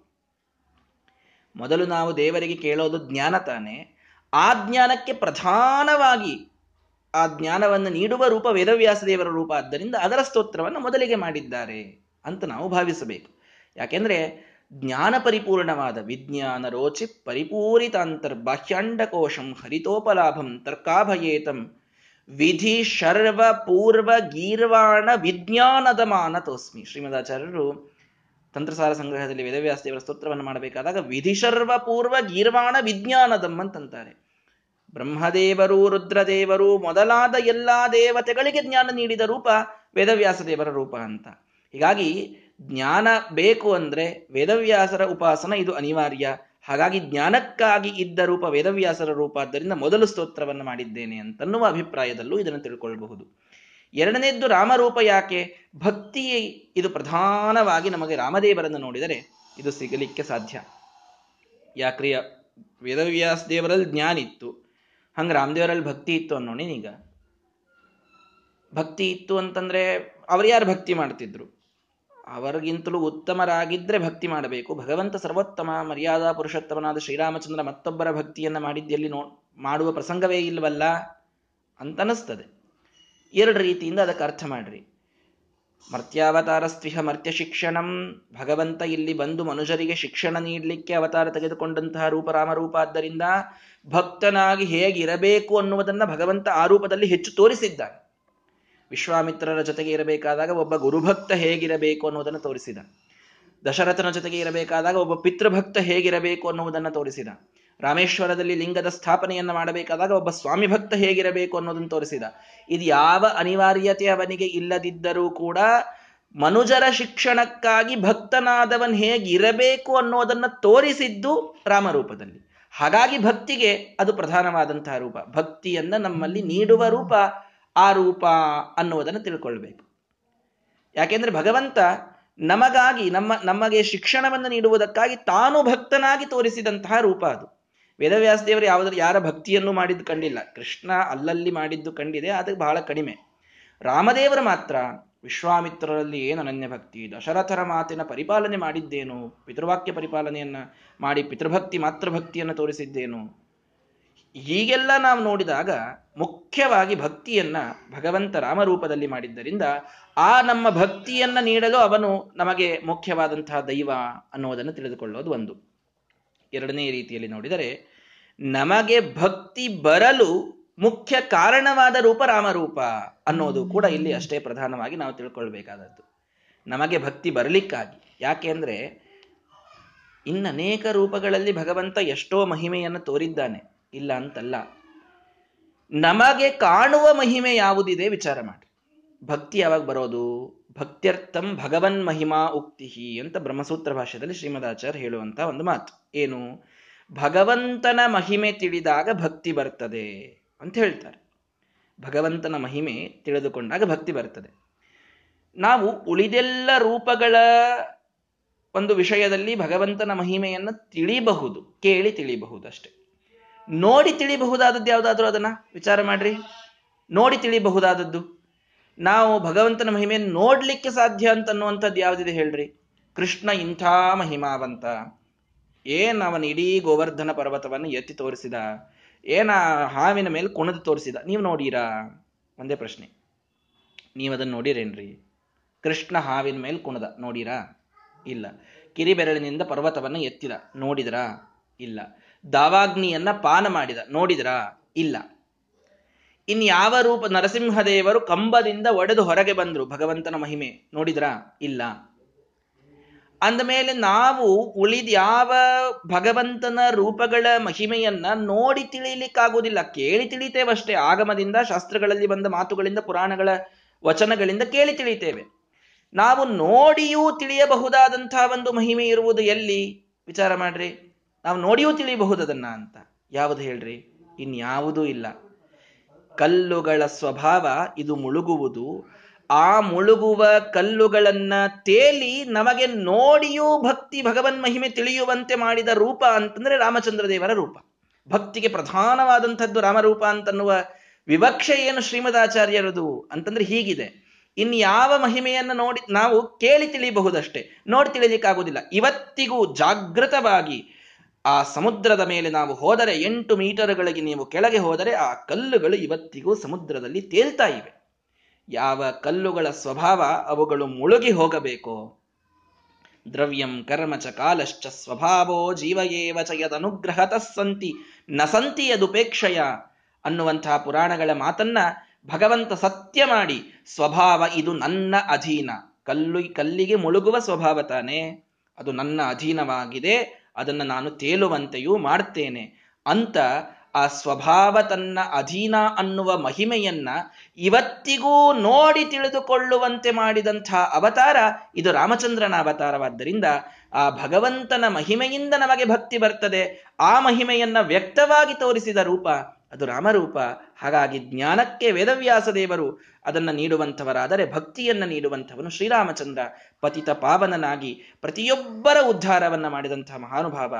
ಮೊದಲು ನಾವು ದೇವರಿಗೆ ಕೇಳೋದು ಜ್ಞಾನ ತಾನೆ. ಆ ಜ್ಞಾನಕ್ಕೆ ಪ್ರಧಾನವಾಗಿ ಆ ಜ್ಞಾನವನ್ನು ನೀಡುವ ರೂಪ ವೇದವ್ಯಾಸ ದೇವರ ರೂಪ. ಆದ್ದರಿಂದ ಅದರ ಸ್ತೋತ್ರವನ್ನು ಮೊದಲಿಗೆ ಮಾಡಿದ್ದಾರೆ ಅಂತ ನಾವು ಭಾವಿಸಬೇಕು. ಯಾಕೆಂದ್ರೆ ಜ್ಞಾನ ಪರಿಪೂರ್ಣವಾದ ವಿಜ್ಞಾನ ರೋಚಿ ಪರಿಪೂರಿತಾಂತರ್ ಬಾಹ್ಯಾಂಡಕೋಶಂ ಹರಿತೋಪಲಾಭಂ ತರ್ಕಾಭಯೇತಂ ವಿಧಿ ಶರ್ವ ಪೂರ್ವ ಗೀರ್ವಾಣ ವಿಜ್ಞಾನದ ಮಾನತೋಸ್ಮಿ. ಶ್ರೀಮದಾಚಾರ್ಯರು ತಂತ್ರಸಾರ ಸಂಗ್ರಹದಲ್ಲಿ ವೇದವ್ಯಾಸ ದೇವರ ಸ್ತೋತ್ರವನ್ನು ಮಾಡಬೇಕಾದಾಗ ವಿಧಿ ಶರ್ವ ಪೂರ್ವ ಗೀರ್ವಾಣ ವಿಜ್ಞಾನದಂ ಅಂತಂತಾರೆ. ಬ್ರಹ್ಮದೇವರು, ರುದ್ರದೇವರು ಮೊದಲಾದ ಎಲ್ಲಾ ದೇವತೆಗಳಿಗೆ ಜ್ಞಾನ ನೀಡಿದ ರೂಪ ವೇದವ್ಯಾಸ ದೇವರ ರೂಪ ಅಂತ. ಹೀಗಾಗಿ ಜ್ಞಾನ ಬೇಕು ಅಂದ್ರೆ ವೇದವ್ಯಾಸರ ಉಪಾಸನ ಇದು ಅನಿವಾರ್ಯ. ಹಾಗಾಗಿ ಜ್ಞಾನಕ್ಕಾಗಿ ಇದ್ದ ರೂಪ ವೇದವ್ಯಾಸರ ರೂಪ. ಆದ್ದರಿಂದ ಮೊದಲು ಸ್ತೋತ್ರವನ್ನು ಮಾಡಿದ್ದೇನೆ ಅಂತನ್ನುವ ಅಭಿಪ್ರಾಯದಲ್ಲೂ ಇದನ್ನು ತಿಳ್ಕೊಳ್ಬಹುದು. ಎರಡನೇದ್ದು ರಾಮರೂಪ. ಯಾಕೆ? ಭಕ್ತಿ ಇದು ಪ್ರಧಾನವಾಗಿ ನಮಗೆ ರಾಮದೇವರನ್ನು ನೋಡಿದರೆ ಇದು ಸಿಗಲಿಕ್ಕೆ ಸಾಧ್ಯ. ಯಾಕ್ರಿಯ ವೇದವ್ಯಾಸ ದೇವರಲ್ಲಿ ಜ್ಞಾನ ಇತ್ತು, ಹಂಗೆ ರಾಮದೇವರಲ್ಲಿ ಭಕ್ತಿ ಇತ್ತು ಅನ್ನೋಣ. ಈಗ ಭಕ್ತಿ ಇತ್ತು ಅಂತಂದ್ರೆ ಅವ್ರು ಯಾರು ಭಕ್ತಿ ಮಾಡ್ತಿದ್ರು? ಅವರಿಗಿಂತಲೂ ಉತ್ತಮರಾಗಿದ್ದರೆ ಭಕ್ತಿ ಮಾಡಬೇಕು. ಭಗವಂತ ಸರ್ವೋತ್ತಮ ಮರ್ಯಾದಾ ಪುರುಷೋತ್ತಮನಾದ ಶ್ರೀರಾಮಚಂದ್ರ ಮತ್ತೊಬ್ಬರ ಭಕ್ತಿಯನ್ನು ಮಾಡಿದ್ದಲ್ಲಿ ಮಾಡುವ ಪ್ರಸಂಗವೇ ಇಲ್ವಲ್ಲ ಅಂತ ಅನಿಸ್ತದೆ. ಎರಡು ರೀತಿಯಿಂದ ಅದಕ್ಕೆ ಅರ್ಥ ಮಾಡ್ರಿ. ಮರ್ತ್ಯಾವತಾರ ಸ್ತ್ವಿಹ ಮರ್ತ್ಯ ಶಿಕ್ಷಣಂ, ಭಗವಂತ ಇಲ್ಲಿ ಬಂದು ಮನುಜರಿಗೆ ಶಿಕ್ಷಣ ನೀಡಲಿಕ್ಕೆ ಅವತಾರ ತೆಗೆದುಕೊಂಡಂತಹ ರೂಪ ರಾಮರೂಪ. ಆದ್ದರಿಂದ ಭಕ್ತನಾಗಿ ಹೇಗಿರಬೇಕು ಅನ್ನುವುದನ್ನು ಭಗವಂತ ಆ ರೂಪದಲ್ಲಿ ಹೆಚ್ಚು ತೋರಿಸಿದ್ದ. ವಿಶ್ವಾಮಿತ್ರರ ಜೊತೆಗೆ ಇರಬೇಕಾದಾಗ ಒಬ್ಬ ಗುರುಭಕ್ತ ಹೇಗಿರಬೇಕು ಅನ್ನುವುದನ್ನು ತೋರಿಸಿದ. ದಶರಥನ ಜೊತೆಗೆ ಇರಬೇಕಾದಾಗ ಒಬ್ಬ ಪಿತೃಭಕ್ತ ಹೇಗಿರಬೇಕು ಅನ್ನುವುದನ್ನು ತೋರಿಸಿದ. ರಾಮೇಶ್ವರದಲ್ಲಿ ಲಿಂಗದ ಸ್ಥಾಪನೆಯನ್ನು ಮಾಡಬೇಕಾದಾಗ ಒಬ್ಬ ಸ್ವಾಮಿ ಭಕ್ತ ಹೇಗಿರಬೇಕು ಅನ್ನೋದನ್ನು ತೋರಿಸಿದ. ಇದು ಯಾವ ಅನಿವಾರ್ಯತೆ ಅವನಿಗೆ ಇಲ್ಲದಿದ್ದರೂ ಕೂಡ ಮನುಜರ ಶಿಕ್ಷಣಕ್ಕಾಗಿ ಭಕ್ತನಾದವನ್ ಹೇಗಿರಬೇಕು ಅನ್ನೋದನ್ನು ತೋರಿಸಿದ್ದು ರಾಮರೂಪದಲ್ಲಿ. ಹಾಗಾಗಿ ಭಕ್ತಿಗೆ ಅದು ಪ್ರಧಾನವಾದಂತಹ ರೂಪ. ಭಕ್ತಿಯನ್ನ ನಮ್ಮಲ್ಲಿ ನೀಡುವ ರೂಪ ಆ ರೂಪ ಅನ್ನುವುದನ್ನು ತಿಳ್ಕೊಳ್ಬೇಕು. ಯಾಕೆಂದ್ರೆ ಭಗವಂತ ನಮಗಾಗಿ ನಮಗೆ ಶಿಕ್ಷಣವನ್ನು ನೀಡುವುದಕ್ಕಾಗಿ ತಾನು ಭಕ್ತನಾಗಿ ತೋರಿಸಿದಂತಹ ರೂಪ ಅದು. ವೇದವ್ಯಾಸದೇವರು ಯಾರ ಭಕ್ತಿಯನ್ನು ಮಾಡಿದ್ದು ಕಂಡಿಲ್ಲ. ಕೃಷ್ಣ ಅಲ್ಲಲ್ಲಿ ಮಾಡಿದ್ದು ಕಂಡಿದೆ, ಅದಕ್ಕೆ ಬಹಳ ಕಡಿಮೆ. ರಾಮದೇವರ ಮಾತ್ರ ವಿಶ್ವಾಮಿತ್ರರಲ್ಲಿ ಏನು ಅನನ್ಯ ಭಕ್ತಿ, ದಶರಥರ ಮಾತಿನ ಪರಿಪಾಲನೆ ಮಾಡಿದ್ದೇನು, ಪಿತೃವಾಕ್ಯ ಪರಿಪಾಲನೆಯನ್ನ ಮಾಡಿ ಪಿತೃಭಕ್ತಿ ಮಾತೃಭಕ್ತಿಯನ್ನು ತೋರಿಸಿದ್ದೇನು. ಹೀಗೆಲ್ಲ ನಾವು ನೋಡಿದಾಗ ಮುಖ್ಯವಾಗಿ ಭಕ್ತಿಯನ್ನ ಭಗವಂತ ರಾಮರೂಪದಲ್ಲಿ ಮಾಡಿದ್ದರಿಂದ ಆ ನಮ್ಮ ಭಕ್ತಿಯನ್ನ ನೀಡಲು ಅವನು ನಮಗೆ ಮುಖ್ಯವಾದಂತಹ ದೈವ ಅನ್ನೋದನ್ನು ತಿಳಿದುಕೊಳ್ಳೋದು ಒಂದು. ಎರಡನೇ ರೀತಿಯಲ್ಲಿ ನೋಡಿದರೆ, ನಮಗೆ ಭಕ್ತಿ ಬರಲು ಮುಖ್ಯ ಕಾರಣವಾದ ರೂಪ ರಾಮರೂಪ ಅನ್ನೋದು ಕೂಡ ಇಲ್ಲಿ ಅಷ್ಟೇ ಪ್ರಧಾನವಾಗಿ ನಾವು ತಿಳ್ಕೊಳ್ಬೇಕಾದದ್ದು. ನಮಗೆ ಭಕ್ತಿ ಬರಲಿಕ್ಕಾಗಿ, ಯಾಕೆಂದ್ರೆ ಇನ್ನನೇಕ ರೂಪಗಳಲ್ಲಿ ಭಗವಂತ ಎಷ್ಟೋ ಮಹಿಮೆಯನ್ನು ತೋರಿದ್ದಾನೆ, ಇಲ್ಲ ಅಂತಲ್ಲ. ನಮಗೆ ಕಾಣುವ ಮಹಿಮೆ ಯಾವುದಿದೆ ವಿಚಾರ ಮಾಡಿ. ಭಕ್ತಿ ಯಾವಾಗ ಬರೋದು? ಭಕ್ತ್ಯರ್ಥಂ ಭಗವನ್ ಮಹಿಮಾ ಉಕ್ತಿಹಿ ಅಂತ ಬ್ರಹ್ಮಸೂತ್ರ ಭಾಷೆಯಲ್ಲಿ ಶ್ರೀಮದಾಚಾರ್ಯ ಹೇಳುವಂತ ಒಂದು ಮಾತು. ಏನು? ಭಗವಂತನ ಮಹಿಮೆ ತಿಳಿದಾಗ ಭಕ್ತಿ ಬರ್ತದೆ ಅಂತ ಹೇಳ್ತಾರೆ. ಭಗವಂತನ ಮಹಿಮೆ ತಿಳಿದುಕೊಂಡಾಗ ಭಕ್ತಿ ಬರ್ತದೆ. ನಾವು ಉಳಿದೆಲ್ಲ ರೂಪಗಳ ಒಂದು ವಿಷಯದಲ್ಲಿ ಭಗವಂತನ ಮಹಿಮೆಯನ್ನು ತಿಳಿಬಹುದು, ಕೇಳಿ ತಿಳಿಬಹುದು ಅಷ್ಟೆ. ನೋಡಿ ತಿಳಿಬಹುದಾದದ್ದು ಯಾವುದಾದ್ರೂ ಅದನ್ನ ವಿಚಾರ ಮಾಡ್ರಿ. ನೋಡಿ ತಿಳಿಬಹುದಾದದ್ದು, ನಾವು ಭಗವಂತನ ಮಹಿಮೆಯನ್ನು ನೋಡ್ಲಿಕ್ಕೆ ಸಾಧ್ಯ ಅಂತನ್ನುವಂಥದ್ದು ಯಾವುದಿದೆ ಹೇಳ್ರಿ? ಕೃಷ್ಣ ಇಂಥ ಮಹಿಮಾವಂತ, ಅವನ ಇಡೀ ಗೋವರ್ಧನ ಪರ್ವತವನ್ನು ಎತ್ತಿ ತೋರಿಸಿದ, ಹಾವಿನ ಮೇಲೆ ಕುಣಿದು ತೋರಿಸಿದ, ನೀವು ನೋಡೀರಾ? ಒಂದೇ ಪ್ರಶ್ನೆ, ನೀವದನ್ನು ನೋಡಿರೇನ್ರಿ? ಕೃಷ್ಣ ಹಾವಿನ ಮೇಲೆ ಕುಣದ ನೋಡೀರಾ? ಇಲ್ಲ. ಕಿರಿಬೆರಳಿನಿಂದ ಪರ್ವತವನ್ನು ಎತ್ತಿದ, ನೋಡಿದ್ರಾ? ಇಲ್ಲ. ದಾವಾಗ್ನಿಯನ್ನ ಪಾನ ಮಾಡಿದ, ನೋಡಿದ್ರಾ? ಇಲ್ಲ. ಇನ್ಯಾವ ರೂಪ? ನರಸಿಂಹದೇವರು ಕಂಬದಿಂದ ಒಡೆದು ಹೊರಗೆ ಬಂದ್ರು, ಭಗವಂತನ ಮಹಿಮೆ ನೋಡಿದ್ರಾ? ಇಲ್ಲ. ಅಂದಮೇಲೆ ನಾವು ಉಳಿದ್ಯಾವ ಭಗವಂತನ ರೂಪಗಳ ಮಹಿಮೆಯನ್ನ ನೋಡಿ ತಿಳಿಯಲಿಕ್ಕಾಗುವುದಿಲ್ಲ, ಕೇಳಿ ತಿಳಿತೇವಷ್ಟೇ. ಆಗಮದಿಂದ, ಶಾಸ್ತ್ರಗಳಲ್ಲಿ ಬಂದ ಮಾತುಗಳಿಂದ, ಪುರಾಣಗಳ ವಚನಗಳಿಂದ ಕೇಳಿ ತಿಳಿತೇವೆ. ನಾವು ನೋಡಿಯೂ ತಿಳಿಯಬಹುದಾದಂತಹ ಒಂದು ಮಹಿಮೆ ಇರುವುದು ಎಲ್ಲಿ ವಿಚಾರ ಮಾಡ್ರಿ? ನಾವು ನೋಡಿಯೂ ತಿಳಿಯಬಹುದನ್ನ ಅಂತ ಯಾವುದು ಹೇಳ್ರಿ? ಇನ್ಯಾವುದೂ ಇಲ್ಲ. ಕಲ್ಲುಗಳ ಸ್ವಭಾವ ಇದು ಮುಳುಗುವುದು. ಆ ಮುಳುಗುವ ಕಲ್ಲುಗಳನ್ನ ತೇಲಿ ನಮಗೆ ನೋಡಿಯೂ ಭಕ್ತಿ ಭಗವನ್ ಮಹಿಮೆ ತಿಳಿಯುವಂತೆ ಮಾಡಿದ ರೂಪ ಅಂತಂದ್ರೆ ರಾಮಚಂದ್ರ ದೇವರ ರೂಪ. ಭಕ್ತಿಗೆ ಪ್ರಧಾನವಾದಂಥದ್ದು ರಾಮರೂಪ ಅಂತನ್ನುವ ವಿವಕ್ಷೆ ಏನು ಶ್ರೀಮದಾಚಾರ್ಯರದು ಅಂತಂದ್ರೆ ಹೀಗಿದೆ. ಇನ್ಯಾವ ಮಹಿಮೆಯನ್ನು ನೋಡಿ ನಾವು ಕೇಳಿ ತಿಳಿಯಬಹುದಷ್ಟೇ, ನೋಡಿ ತಿಳಿಯಲಿಕ್ಕಾಗುವುದಿಲ್ಲ. ಇವತ್ತಿಗೂ ಜಾಗೃತವಾಗಿ ಆ ಸಮುದ್ರದ ಮೇಲೆ ನಾವು ಹೋದರೆ, 8 ಮೀಟರ್ಗಳಿಗೆ ನೀವು ಕೆಳಗೆ ಹೋದರೆ, ಆ ಕಲ್ಲುಗಳು ಇವತ್ತಿಗೂ ಸಮುದ್ರದಲ್ಲಿ ತೇಲ್ತಾ ಇವೆ. ಯಾವ ಕಲ್ಲುಗಳ ಸ್ವಭಾವ? ಅವುಗಳು ಮುಳುಗಿ ಹೋಗಬೇಕು. ದ್ರವ್ಯಂ ಕರ್ಮಚ ಕಾಲಶ್ಚ ಸ್ವಭಾವೋ ಜೀವಯೇವ ಚ ಯದನುಗ್ರಹತಃ ಸಂತಿ ನ ಸಂತಿ ಯದುಪೇಕ್ಷಯ ಅನ್ನುವಂತಹ ಪುರಾಣಗಳ ಮಾತನ್ನ ಭಗವಂತ ಸತ್ಯ ಮಾಡಿ, ಸ್ವಭಾವ ಇದು ನನ್ನ ಅಧೀನ. ಕಲ್ಲಿಗೆ ಮುಳುಗುವ ಸ್ವಭಾವ ತಾನೆ, ಅದು ನನ್ನ ಅಧೀನವಾಗಿದೆ, ಅದನ್ನು ನಾನು ತೇಲುವಂತೆಯೂ ಮಾಡ್ತೇನೆ ಅಂತ ಆ ಸ್ವಭಾವ ತನ್ನ ಅಧೀನ ಅನ್ನುವ ಮಹಿಮೆಯನ್ನ ಇವತ್ತಿಗೂ ನೋಡಿ ತಿಳಿದುಕೊಳ್ಳುವಂತೆ ಮಾಡಿದಂಥ ಅವತಾರ ಇದು ರಾಮಚಂದ್ರನ ಅವತಾರವಾದ್ದರಿಂದ ಆ ಭಗವಂತನ ಮಹಿಮೆಯಿಂದ ನಮಗೆ ಭಕ್ತಿ ಬರ್ತದೆ. ಆ ಮಹಿಮೆಯನ್ನ ವ್ಯಕ್ತವಾಗಿ ತೋರಿಸಿದ ರೂಪ ಅದು ರಾಮರೂಪ. ಹಾಗಾಗಿ ಜ್ಞಾನಕ್ಕೆ ವೇದವ್ಯಾಸ ದೇವರು ಅದನ್ನು ನೀಡುವಂಥವರಾದರೆ, ಭಕ್ತಿಯನ್ನು ನೀಡುವಂಥವನು ಶ್ರೀರಾಮಚಂದ್ರ, ಪತಿತ ಪಾವನನಾಗಿ ಪ್ರತಿಯೊಬ್ಬರ ಉದ್ಧಾರವನ್ನು ಮಾಡಿದಂಥ ಮಹಾನುಭಾವ.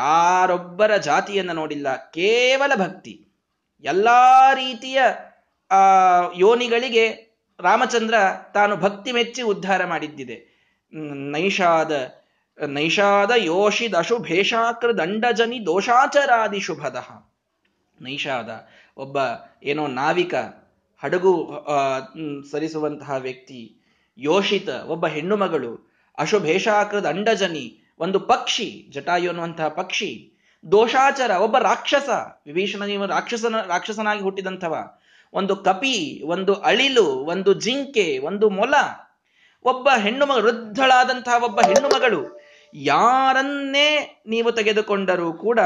ಯಾರೊಬ್ಬರ ಜಾತಿಯನ್ನು ನೋಡಿಲ್ಲ, ಕೇವಲ ಭಕ್ತಿ. ಎಲ್ಲ ರೀತಿಯ ಯೋನಿಗಳಿಗೆ ರಾಮಚಂದ್ರ ತಾನು ಭಕ್ತಿ ಮೆಚ್ಚಿ ಉದ್ಧಾರ ಮಾಡಿದ್ದಿದೆ. ನೈಷಾದ ಯೋಷಿದಶು ಭೇಷಾಕೃ ದಂಡಜನಿ ದೋಷಾಚರಾದಿ ಶುಭದಃ. ನೈಷಾದ ಒಬ್ಬ ಏನೋ ನಾವಿಕ, ಹಡಗು ಸರಿಸುವಂತಹ ವ್ಯಕ್ತಿ. ಯೋಷಿತ ಒಬ್ಬ ಹೆಣ್ಣು ಮಗಳು. ಅಶು ಭೇಷಾಕೃ ದಂಡಜನಿ ಒಂದು ಪಕ್ಷಿ, ಜಟಾಯು ಅನ್ನುವಂತಹ ಪಕ್ಷಿ. ದೋಷಾಚರ ಒಬ್ಬ ರಾಕ್ಷಸ, ವಿಭೀಷಣ ರಾಕ್ಷಸನಾಗಿ ಹುಟ್ಟಿದಂಥವ. ಒಂದು ಕಪಿ, ಒಂದು ಅಳಿಲು, ಒಂದು ಜಿಂಕೆ, ಒಂದು ಮೊಲ. ಒಬ್ಬ ಹೆಣ್ಣುಮಗಳು, ವೃದ್ಧಳಾದಂತಹ ಒಬ್ಬ ಹೆಣ್ಣು ಮಗಳು. ಯಾರನ್ನೇ ನೀವು ತೆಗೆದುಕೊಂಡರೂ ಕೂಡ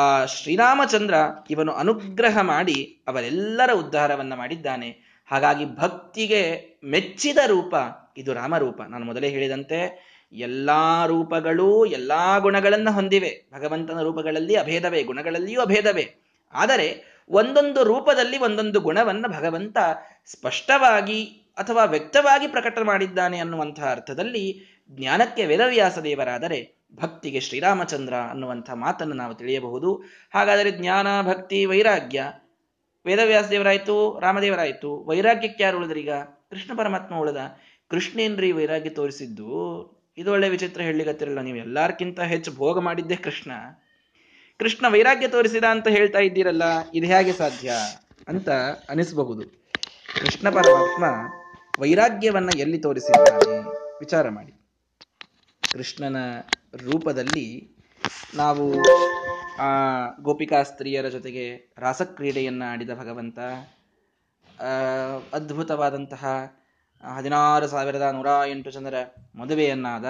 ಆ ಶ್ರೀರಾಮಚಂದ್ರ ಇವನು ಅನುಗ್ರಹ ಮಾಡಿ ಅವರೆಲ್ಲರ ಉದ್ಧಾರವನ್ನ ಮಾಡಿದ್ದಾನೆ. ಹಾಗಾಗಿ ಭಕ್ತಿಗೆ ಮೆಚ್ಚಿದ ರೂಪ ಇದು ರಾಮರೂಪ. ನಾನು ಮೊದಲೇ ಹೇಳಿದಂತೆ ಎಲ್ಲಾ ರೂಪಗಳು ಎಲ್ಲಾ ಗುಣಗಳನ್ನು ಹೊಂದಿವೆ. ಭಗವಂತನ ರೂಪಗಳಲ್ಲಿ ಅಭೇದವೇ, ಗುಣಗಳಲ್ಲಿಯೂ ಅಭೇದವೇ. ಆದರೆ ಒಂದೊಂದು ರೂಪದಲ್ಲಿ ಒಂದೊಂದು ಗುಣವನ್ನು ಭಗವಂತ ಸ್ಪಷ್ಟವಾಗಿ ಅಥವಾ ವ್ಯಕ್ತವಾಗಿ ಪ್ರಕಟ ಮಾಡಿದ್ದಾನೆ ಅನ್ನುವಂತಹ ಅರ್ಥದಲ್ಲಿ ಜ್ಞಾನಕ್ಕೆ ವೇದವ್ಯಾಸ ದೇವರಾದರೆ ಭಕ್ತಿಗೆ ಶ್ರೀರಾಮಚಂದ್ರ ಅನ್ನುವಂಥ ಮಾತನ್ನು ನಾವು ತಿಳಿಯಬಹುದು. ಹಾಗಾದರೆ ಜ್ಞಾನ, ಭಕ್ತಿ, ವೈರಾಗ್ಯ, ವೇದವ್ಯಾಸ ದೇವರಾಯಿತು, ರಾಮದೇವರಾಯಿತು, ವೈರಾಗ್ಯಕ್ಕೆ ಯಾರು ಉಳಿದ್ರೀಗ? ಕೃಷ್ಣ ಪರಮಾತ್ಮ ಉಳಿದ. ಕೃಷ್ಣೇನ್ರಿ ವೈರಾಗ್ಯ ತೋರಿಸಿದ್ದು? ಇದೊಳ್ಳೆ ವಿಚಿತ್ರ ಹೇಳಲಿಗತ್ತಿರಲ್ಲ ನೀವು. ಎಲ್ಲಾರ್ಕಿಂತ ಹೆಚ್ಚು ಭೋಗ ಮಾಡಿದ್ದೇ ಕೃಷ್ಣ. ಕೃಷ್ಣ ವೈರಾಗ್ಯ ತೋರಿಸಿದ ಅಂತ ಹೇಳ್ತಾ ಇದ್ದೀರಲ್ಲ, ಇದು ಹೇಗೆ ಸಾಧ್ಯ ಅಂತ ಅನಿಸಬಹುದು. ಕೃಷ್ಣ ಪರಮಾತ್ಮ ವೈರಾಗ್ಯವನ್ನ ಎಲ್ಲಿ ತೋರಿಸಿದ್ದಾನೆ ವಿಚಾರ ಮಾಡಿ. ಕೃಷ್ಣನ ರೂಪದಲ್ಲಿ ನಾವು ಆ ಗೋಪಿಕಾ ಸ್ತ್ರೀಯರ ಜೊತೆಗೆ ರಾಸಕ್ರೀಡೆಯನ್ನು ಆಡಿದ ಭಗವಂತ, ಅದ್ಭುತವಾದಂತಹ 16,108 ಜನರ ಮದುವೆಯನ್ನಾದ,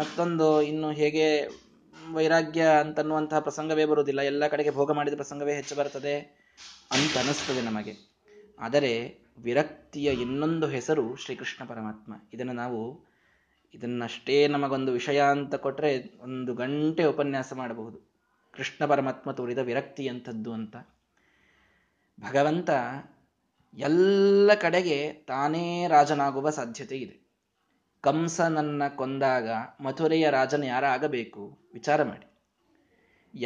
ಮತ್ತೊಂದು ಇನ್ನು ಹೇಗೆ ವೈರಾಗ್ಯ ಅಂತನ್ನುವಂತಹ ಪ್ರಸಂಗವೇ ಬರುವುದಿಲ್ಲ, ಎಲ್ಲ ಕಡೆಗೆ ಭೋಗ ಮಾಡಿದ ಪ್ರಸಂಗವೇ ಹೆಚ್ಚು ಬರ್ತದೆ ಅಂತ ಅನ್ನಿಸ್ತದೆ ನಮಗೆ. ಆದರೆ ವಿರಕ್ತಿಯ ಇನ್ನೊಂದು ಹೆಸರು ಶ್ರೀಕೃಷ್ಣ ಪರಮಾತ್ಮ. ಇದನ್ನಷ್ಟೇ ನಮಗೊಂದು ವಿಷಯ ಅಂತ ಕೊಟ್ಟರೆ 1 ಗಂಟೆ ಉಪನ್ಯಾಸ ಮಾಡಬಹುದು. ಕೃಷ್ಣ ಪರಮಾತ್ಮ ತೋರಿದ ವಿರಕ್ತಿ ಅಂಥದ್ದು ಅಂತ. ಭಗವಂತ ಎಲ್ಲ ಕಡೆಗೆ ತಾನೇ ರಾಜನಾಗುವ ಸಾಧ್ಯತೆ ಇದೆ. ಕಂಸನನ್ನ ಕೊಂದಾಗ ಮಥುರೆಯ ರಾಜನ ಯಾರಾಗಬೇಕು ವಿಚಾರ ಮಾಡಿ.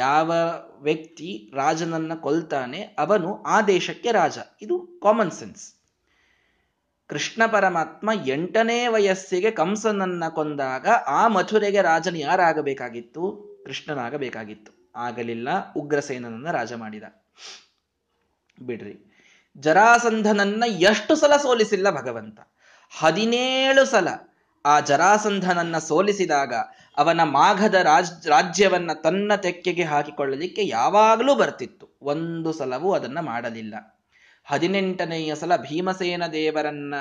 ಯಾವ ವ್ಯಕ್ತಿ ರಾಜನನ್ನ ಕೊಲ್ತಾನೆ ಅವನು ಆ ದೇಶಕ್ಕೆ ರಾಜ. ಇದು ಕಾಮನ್ ಸೆನ್ಸ್. ಕೃಷ್ಣ ಪರಮಾತ್ಮ 8ನೇ ವಯಸ್ಸಿಗೆ ಕಂಸನನ್ನ ಕೊಂದಾಗ ಆ ಮಥುರೆಗೆ ರಾಜನ ಯಾರಾಗಬೇಕಾಗಿತ್ತು? ಕೃಷ್ಣನಾಗಬೇಕಾಗಿತ್ತು. ಆಗಲಿಲ್ಲ, ಉಗ್ರಸೇನನನ್ನ ರಾಜ ಮಾಡಿದ. ಬಿಡ್ರಿ, ಜರಾಸಂಧನನ್ನ ಎಷ್ಟು ಸಲ ಸೋಲಿಸಿಲ್ಲ ಭಗವಂತ? 17 ಸಲ. ಆ ಜರಾಸಂಧನನ್ನ ಸೋಲಿಸಿದಾಗ ಅವನ ಮಾಘದ ರಾಜ್ಯವನ್ನ ತನ್ನ ತೆಕ್ಕೆಗೆ ಹಾಕಿಕೊಳ್ಳಲಿಕ್ಕೆ ಯಾವಾಗಲೂ ಬರ್ತಿತ್ತು, 1 ಸಲವೂ ಅದನ್ನ ಮಾಡಲಿಲ್ಲ. 18ನೇಯ ಸಲ ಭೀಮಸೇನ ದೇವರನ್ನ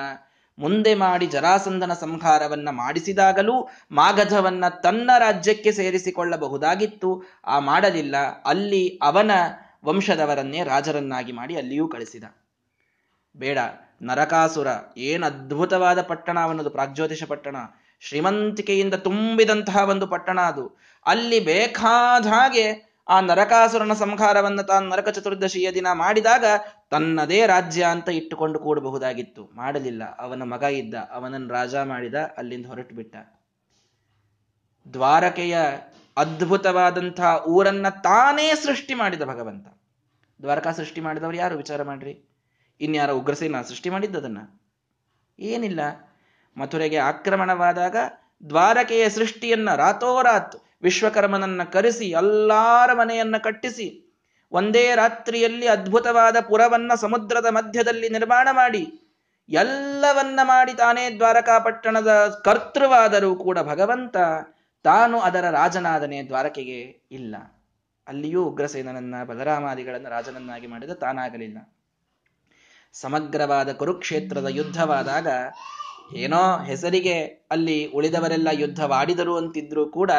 ಮುಂದೆ ಮಾಡಿ ಜರಾಸಂಧನ ಸಂಹಾರವನ್ನ ಮಾಡಿಸಿದಾಗಲೂ ಮಾಗಧವನ್ನ ತನ್ನ ರಾಜ್ಯಕ್ಕೆ ಸೇರಿಸಿಕೊಳ್ಳಬಹುದಾಗಿತ್ತು, ಆ ಮಾಡಲಿಲ್ಲ. ಅಲ್ಲಿ ಅವನ ವಂಶದವರನ್ನೇ ರಾಜರನ್ನಾಗಿ ಮಾಡಿ ಅಲ್ಲಿಯೂ ಕಳಿಸಿದ. ಬೇಡ, ನರಕಾಸುರ ಏನು ಅದ್ಭುತವಾದ ಪಟ್ಟಣ ಅವನದು, ಪ್ರಾಗ್ಜ್ಯೋತಿಷ ಪಟ್ಟಣ, ಶ್ರೀಮಂತಿಕೆಯಿಂದ ತುಂಬಿದಂತಹ ಒಂದು ಪಟ್ಟಣ ಅದು. ಅಲ್ಲಿ ಬೇಕಾದ ಹಾಗೆ ಆ ನರಕಾಸುರನ ಸಂಹಾರವನ್ನು ತಾನು ನರಕ ಚತುರ್ದಶಿಯ ದಿನ ಮಾಡಿದಾಗ ತನ್ನದೇ ರಾಜ್ಯ ಅಂತ ಇಟ್ಟುಕೊಂಡು ಕೂಡಬಹುದಾಗಿತ್ತು, ಮಾಡಲಿಲ್ಲ. ಅವನ ಮಗ ಇದ್ದ, ಅವನನ್ನು ರಾಜ ಮಾಡಿದ, ಅಲ್ಲಿಂದ ಹೊರಟು ಬಿಟ್ಟ. ದ್ವಾರಕೆಯ ಅದ್ಭುತವಾದಂತಹ ಊರನ್ನ ತಾನೇ ಸೃಷ್ಟಿ ಮಾಡಿದ ಭಗವಂತ. ದ್ವಾರಕಾ ಸೃಷ್ಟಿ ಮಾಡಿದವರು ಯಾರು ವಿಚಾರ ಮಾಡ್ರಿ. ಇನ್ಯಾರ ಉಗ್ರಸೇನ ಸೃಷ್ಟಿ ಮಾಡಿದ್ದದನ್ನ? ಏನಿಲ್ಲ. ಮಥುರೆಗೆ ಆಕ್ರಮಣವಾದಾಗ ದ್ವಾರಕೆಯ ಸೃಷ್ಟಿಯನ್ನ ರಾತೋರಾತ್ ವಿಶ್ವಕರ್ಮನನ್ನ ಕರೆಸಿ ಎಲ್ಲಾರ ಮನೆಯನ್ನ ಕಟ್ಟಿಸಿ ಒಂದೇ ರಾತ್ರಿಯಲ್ಲಿ ಅದ್ಭುತವಾದ ಪುರವನ್ನ ಸಮುದ್ರದ ಮಧ್ಯದಲ್ಲಿ ನಿರ್ಮಾಣ ಮಾಡಿ ಎಲ್ಲವನ್ನ ಮಾಡಿ ತಾನೇ ದ್ವಾರಕಾ ಪಟ್ಟಣದ ಕರ್ತೃವಾದರೂ ಕೂಡ ಭಗವಂತ ತಾನು ಅದರ ರಾಜನಾದನೆ ದ್ವಾರಕೆಗೆ ಇಲ್ಲ. ಅಲ್ಲಿಯೂ ಉಗ್ರಸೇನನನ್ನ, ಬಲರಾಮಾದಿಗಳನ್ನ ರಾಜನನ್ನಾಗಿ ಮಾಡಿದ, ತಾನಾಗಲಿಲ್ಲ. ಸಮಗ್ರವಾದ ಕುರುಕ್ಷೇತ್ರದ ಯುದ್ಧವಾದಾಗ ಏನೋ ಹೆಸರಿಗೆ ಅಲ್ಲಿ ಉಳಿದವರೆಲ್ಲ ಯುದ್ಧವಾಡಿದರು ಅಂತಿದ್ರೂ ಕೂಡ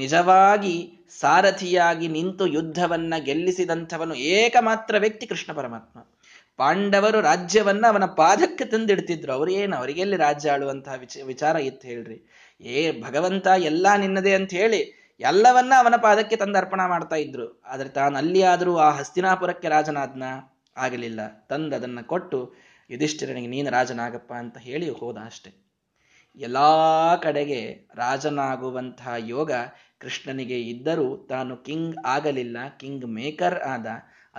ನಿಜವಾಗಿ ಸಾರಥಿಯಾಗಿ ನಿಂತು ಯುದ್ಧವನ್ನ ಗೆಲ್ಲಿಸಿದಂಥವನು ಏಕಮಾತ್ರ ವ್ಯಕ್ತಿ ಕೃಷ್ಣ ಪರಮಾತ್ಮ. ಪಾಂಡವರು ರಾಜ್ಯವನ್ನ ಅವನ ಪಾದಕ್ಕೆ ತಂದಿಡ್ತಿದ್ರು. ಅವರು ಏನು, ಅವರಿಗೆಲ್ಲಿ ರಾಜ್ಯ ಆಳುವಂತಹ ವಿಚಾರ ಇತ್ತು ಹೇಳ್ರಿ? ಭಗವಂತ ಎಲ್ಲ ನಿನ್ನದೇ ಅಂತ ಹೇಳಿ ಎಲ್ಲವನ್ನ ಅವನ ಪಾದಕ್ಕೆ ತಂದು ಅರ್ಪಣ ಮಾಡ್ತಾ ಇದ್ರು. ಆದರೆ ತಾನು ಅಲ್ಲಿ ಆದರೂ ಆ ಹಸ್ತಿನಾಪುರಕ್ಕೆ ರಾಜನಾದ್ನ? ಆಗಲಿಲ್ಲ. ತಂದು ಅದನ್ನು ಕೊಟ್ಟು ಯುಧಿಷ್ಠಿರನಿಗೆ ನೀನು ರಾಜನಾಗಪ್ಪ ಅಂತ ಹೇಳಿ ಹೋದ ಅಷ್ಟೆ. ಎಲ್ಲ ಕಡೆಗೆ ರಾಜನಾಗುವಂತಹ ಯೋಗ ಕೃಷ್ಣನಿಗೆ ಇದ್ದರೂ ತಾನು ಕಿಂಗ್ ಆಗಲಿಲ್ಲ, ಕಿಂಗ್ ಮೇಕರ್ ಆದ.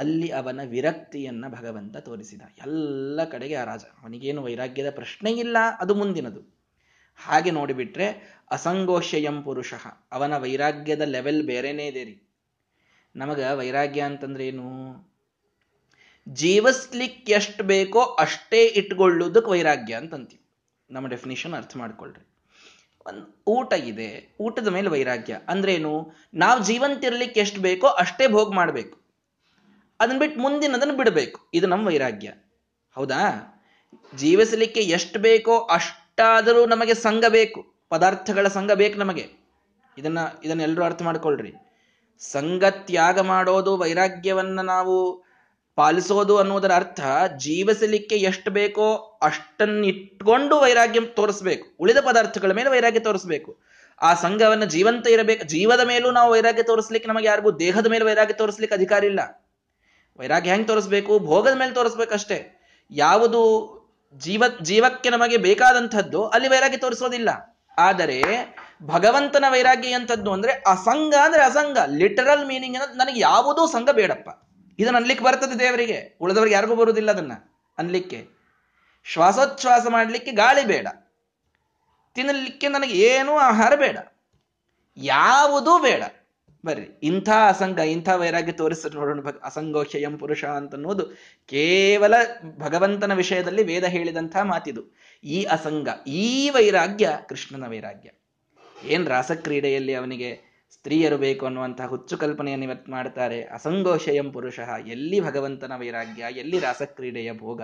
ಅಲ್ಲಿ ಅವನ ವಿರಕ್ತಿಯನ್ನು ಭಗವಂತ ತೋರಿಸಿದ. ಎಲ್ಲ ಕಡೆಗೆ ಆ ರಾಜ, ಅವನಿಗೇನು ವೈರಾಗ್ಯದ ಪ್ರಶ್ನೆ ಇಲ್ಲ, ಅದು ಮುಂದಿನದು. ಹಾಗೆ ನೋಡಿಬಿಟ್ರೆ ಅಸಂಗೋಷ್ಯಂ ಪುರುಷಃ, ಅವನ ವೈರಾಗ್ಯದ ಲೆವೆಲ್ ಬೇರೆನೇ ಇದೆ ರೀ. ನಮಗೆ ವೈರಾಗ್ಯ ಅಂತಂದ್ರೆ ಏನು? ಜೀವಿಸ್ಲಿಕ್ಕೆ ಎಷ್ಟು ಬೇಕೋ ಅಷ್ಟೇ ಇಟ್ಕೊಳ್ಳೋದಕ್ಕೆ ವೈರಾಗ್ಯ ಅಂತಂತೀವಿ. ನಮ್ಮ ಡೆಫಿನೇಷನ್ ಅರ್ಥ ಮಾಡ್ಕೊಳ್ರಿ. ಒಂದು ಊಟ ಇದೆ, ಊಟದ ಮೇಲೆ ವೈರಾಗ್ಯ ಅಂದ್ರೇನು? ನಾವು ಜೀವಂತಿರ್ಲಿಕ್ಕೆ ಎಷ್ಟು ಬೇಕೋ ಅಷ್ಟೇ ಭೋಗ ಮಾಡಬೇಕು, ಅದನ್ನ ಬಿಟ್ಟು ಮುಂದಿನದನ್ನು ಬಿಡಬೇಕು. ಇದು ನಮ್ಮ ವೈರಾಗ್ಯ, ಹೌದಾ? ಜೀವಿಸಲಿಕ್ಕೆ ಎಷ್ಟು ಬೇಕೋ ಅಷ್ಟಾದರೂ ನಮಗೆ ಸಂಘ ಬೇಕು, ಪದಾರ್ಥಗಳ ಸಂಘ ಬೇಕು ನಮಗೆ. ಇದನ್ನೆಲ್ಲರೂ ಅರ್ಥ ಮಾಡ್ಕೊಳ್ರಿ. ಸಂಘ ತ್ಯಾಗ ಮಾಡೋದು, ವೈರಾಗ್ಯವನ್ನ ನಾವು ಪಾಲಿಸೋದು ಅನ್ನೋದರ ಅರ್ಥ ಜೀವಿಸಲಿಕ್ಕೆ ಎಷ್ಟು ಬೇಕೋ ಅಷ್ಟನ್ನಿಟ್ಕೊಂಡು ವೈರಾಗ್ಯ ತೋರಿಸ್ಬೇಕು, ಉಳಿದ ಪದಾರ್ಥಗಳ ಮೇಲೆ ವೈರಾಗ್ಯ ತೋರಿಸ್ಬೇಕು. ಆ ಸಂಘವನ್ನು ಜೀವಂತ ಇರಬೇಕು. ಜೀವದ ಮೇಲೂ ನಾವು ವೈರಾಗ್ಯ ತೋರಿಸ್ಲಿಕ್ಕೆ, ನಮಗೆ ಯಾರಿಗೂ ದೇಹದ ಮೇಲೆ ವೈರಾಗ್ಯ ತೋರಿಸ್ಲಿಕ್ಕೆ ಅಧಿಕಾರ ಇಲ್ಲ. ವೈರಾಗ್ಯ ಹೆಂಗೆ ತೋರಿಸ್ಬೇಕು? ಭೋಗದ ಮೇಲೆ ತೋರಿಸ್ಬೇಕಷ್ಟೇ. ಯಾವುದು ಜೀವಕ್ಕೆ ನಮಗೆ ಬೇಕಾದಂಥದ್ದು ಅಲ್ಲಿ ವೈರಾಗ್ಯ ತೋರಿಸೋದಿಲ್ಲ. ಆದರೆ ಭಗವಂತನ ವೈರಾಗ್ಯ ಎಂಥದ್ದು ಅಂದ್ರೆ ಅಸಂಗ ಲಿಟರಲ್ ಮೀನಿಂಗ್ ಅನ್ನೋದು, ನನಗೆ ಯಾವುದೂ ಸಂಘ ಬೇಡಪ್ಪ, ಇದನ್ನ ಅನ್ಲಿಕ್ಕೆ ಬರ್ತದೆ ದೇವರಿಗೆ, ಉಳಿದವ್ರಿಗೆ ಯಾರಿಗೂ ಬರುವುದಿಲ್ಲ ಅದನ್ನ ಅನ್ಲಿಕ್ಕೆ. ಶ್ವಾಸೋಚ್ಛ್ವಾಸ ಮಾಡಲಿಕ್ಕೆ ಗಾಳಿ ಬೇಡ, ತಿನ್ನಲಿಕ್ಕೆ ನನಗೆ ಏನೂ ಆಹಾರ ಬೇಡ, ಯಾವುದೂ ಬೇಡ. ಬರ್ರಿ, ಇಂಥ ಅಸಂಗ, ಇಂಥ ವೈರಾಗ್ಯ ತೋರಿಸ ನೋಡೋಣ. ಅಸಂಗೋಹ್ಯಯಂ ಪುರುಷ ಅಂತನ್ನುವುದು ಕೇವಲ ಭಗವಂತನ ವಿಷಯದಲ್ಲಿ ವೇದ ಹೇಳಿದಂಥ ಮಾತಿದು. ಈ ಅಸಂಗ, ಈ ವೈರಾಗ್ಯ ಕೃಷ್ಣನ ವೈರಾಗ್ಯ. ಏನ್ ರಾಸಕ್ರೀಡೆಯಲ್ಲಿ ಅವನಿಗೆ ಸ್ತ್ರೀಯರು ಬೇಕು ಅನ್ನುವಂತಹ ಹುಚ್ಚು ಕಲ್ಪನೆಯನ್ನು ಇವತ್ತು ಮಾಡ್ತಾರೆ. ಅಸಂಗೋಷಯಂ ಪುರುಷ, ಎಲ್ಲಿ ಭಗವಂತನ ವೈರಾಗ್ಯ, ಎಲ್ಲಿ ರಾಸಕ್ರೀಡೆಯ ಭೋಗ?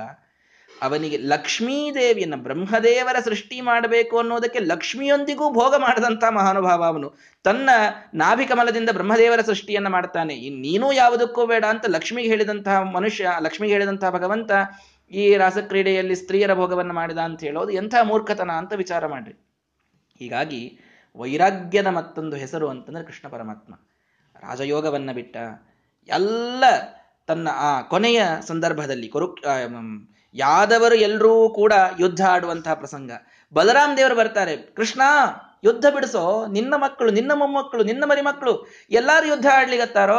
ಅವನಿಗೆ ಲಕ್ಷ್ಮೀದೇವಿಯನ್ನ, ಬ್ರಹ್ಮದೇವರ ಸೃಷ್ಟಿ ಮಾಡಬೇಕು ಅನ್ನೋದಕ್ಕೆ ಲಕ್ಷ್ಮಿಯೊಂದಿಗೂ ಭೋಗ ಮಾಡಿದಂಥ ಮಹಾನುಭಾವ ಅವನು. ತನ್ನ ನಾಭಿಕಮಲದಿಂದ ಬ್ರಹ್ಮದೇವರ ಸೃಷ್ಟಿಯನ್ನ ಮಾಡ್ತಾನೆ, ಇನ್ನೇನೂ ಯಾವುದಕ್ಕೂ ಬೇಡ ಅಂತ ಲಕ್ಷ್ಮಿಗೆ ಹೇಳಿದಂತಹ ಮನುಷ್ಯ, ಲಕ್ಷ್ಮಿಗೆ ಹೇಳಿದಂತಹ ಭಗವಂತ ಈ ರಾಸಕ್ರೀಡೆಯಲ್ಲಿ ಸ್ತ್ರೀಯರ ಭೋಗವನ್ನು ಮಾಡಿದ ಅಂತ ಹೇಳೋದು ಎಂಥ ಮೂರ್ಖತನ ಅಂತ ವಿಚಾರ ಮಾಡ್ರಿ. ಹೀಗಾಗಿ ವೈರಾಗ್ಯದ ಮತ್ತೊಂದು ಹೆಸರು ಅಂತಂದ್ರೆ ಕೃಷ್ಣ ಪರಮಾತ್ಮ ರಾಜಯೋಗವನ್ನ ಬಿಟ್ಟ, ಎಲ್ಲ ತನ್ನ ಆ ಕೊನೆಯ ಸಂದರ್ಭದಲ್ಲಿ ಯಾದವರು ಎಲ್ಲರೂ ಕೂಡ ಯುದ್ಧ ಆಡುವಂತಹ ಪ್ರಸಂಗ. ಬಲರಾಮ್ ದೇವರು ಬರ್ತಾರೆ, ಕೃಷ್ಣ ಯುದ್ಧ ಬಿಡಿಸೋ, ನಿನ್ನ ಮಕ್ಕಳು, ನಿನ್ನ ಮೊಮ್ಮಕ್ಕಳು, ನಿನ್ನ ಮರಿ ಮಕ್ಕಳು ಎಲ್ಲಾರು ಯುದ್ಧ ಆಡ್ಲಿಗತ್ತಾರೋ,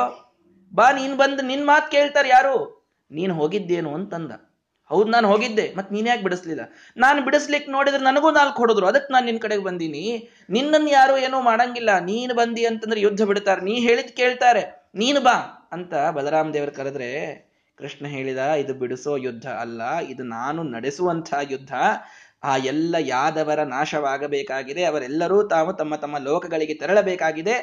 ಬಾ ನೀನ್ ಬಂದು ನಿನ್ ಮಾತು ಕೇಳ್ತಾರೆ ಯಾರು, ನೀನ್ ಹೋಗಿದ್ದೇನು ಅಂತಂದ. ಹೌದು ನಾನು ಹೋಗಿದ್ದೆ, ಮತ್ ನೀನ್ ಯಾಕೆ ಬಿಡಿಸ್ಲಿಲ್ಲ? ನಾನು ಬಿಡಿಸ್ಲಿಕ್ಕೆ ನೋಡಿದ್ರೆ ನನಗೂ ನಾಲ್ಕು ಹೊಡೆದ್ರು, ಅದಕ್ಕೆ ನಾನು ನಿನ್ ಕಡೆಗೆ ಬಂದೀನಿ, ನಿನ್ನನ್ನು ಯಾರು ಏನೂ ಮಾಡಂಗಿಲ್ಲ, ನೀನ್ ಬಂದಿ ಅಂತಂದ್ರೆ ಯುದ್ಧ ಬಿಡ್ತಾರೆ, ನೀ ಹೇಳಿದ್ ಕೇಳ್ತಾರೆ, ನೀನು ಬಾ ಅಂತ ಬಲರಾಮ್ ದೇವರು ಕರೆದ್ರೆ ಕೃಷ್ಣ ಹೇಳಿದ, ಇದು ಬಿಡಿಸೋ ಯುದ್ಧ ಅಲ್ಲ, ಇದು ನಾನು ನಡೆಸುವಂತಹ ಯುದ್ಧ. ಆ ಎಲ್ಲ ಯಾದವರ ನಾಶವಾಗಬೇಕಾಗಿದೆ, ಅವರೆಲ್ಲರೂ ತಾವು ತಮ್ಮ ತಮ್ಮ ಲೋಕಗಳಿಗೆ ತೆರಳಬೇಕಾಗಿದೆ.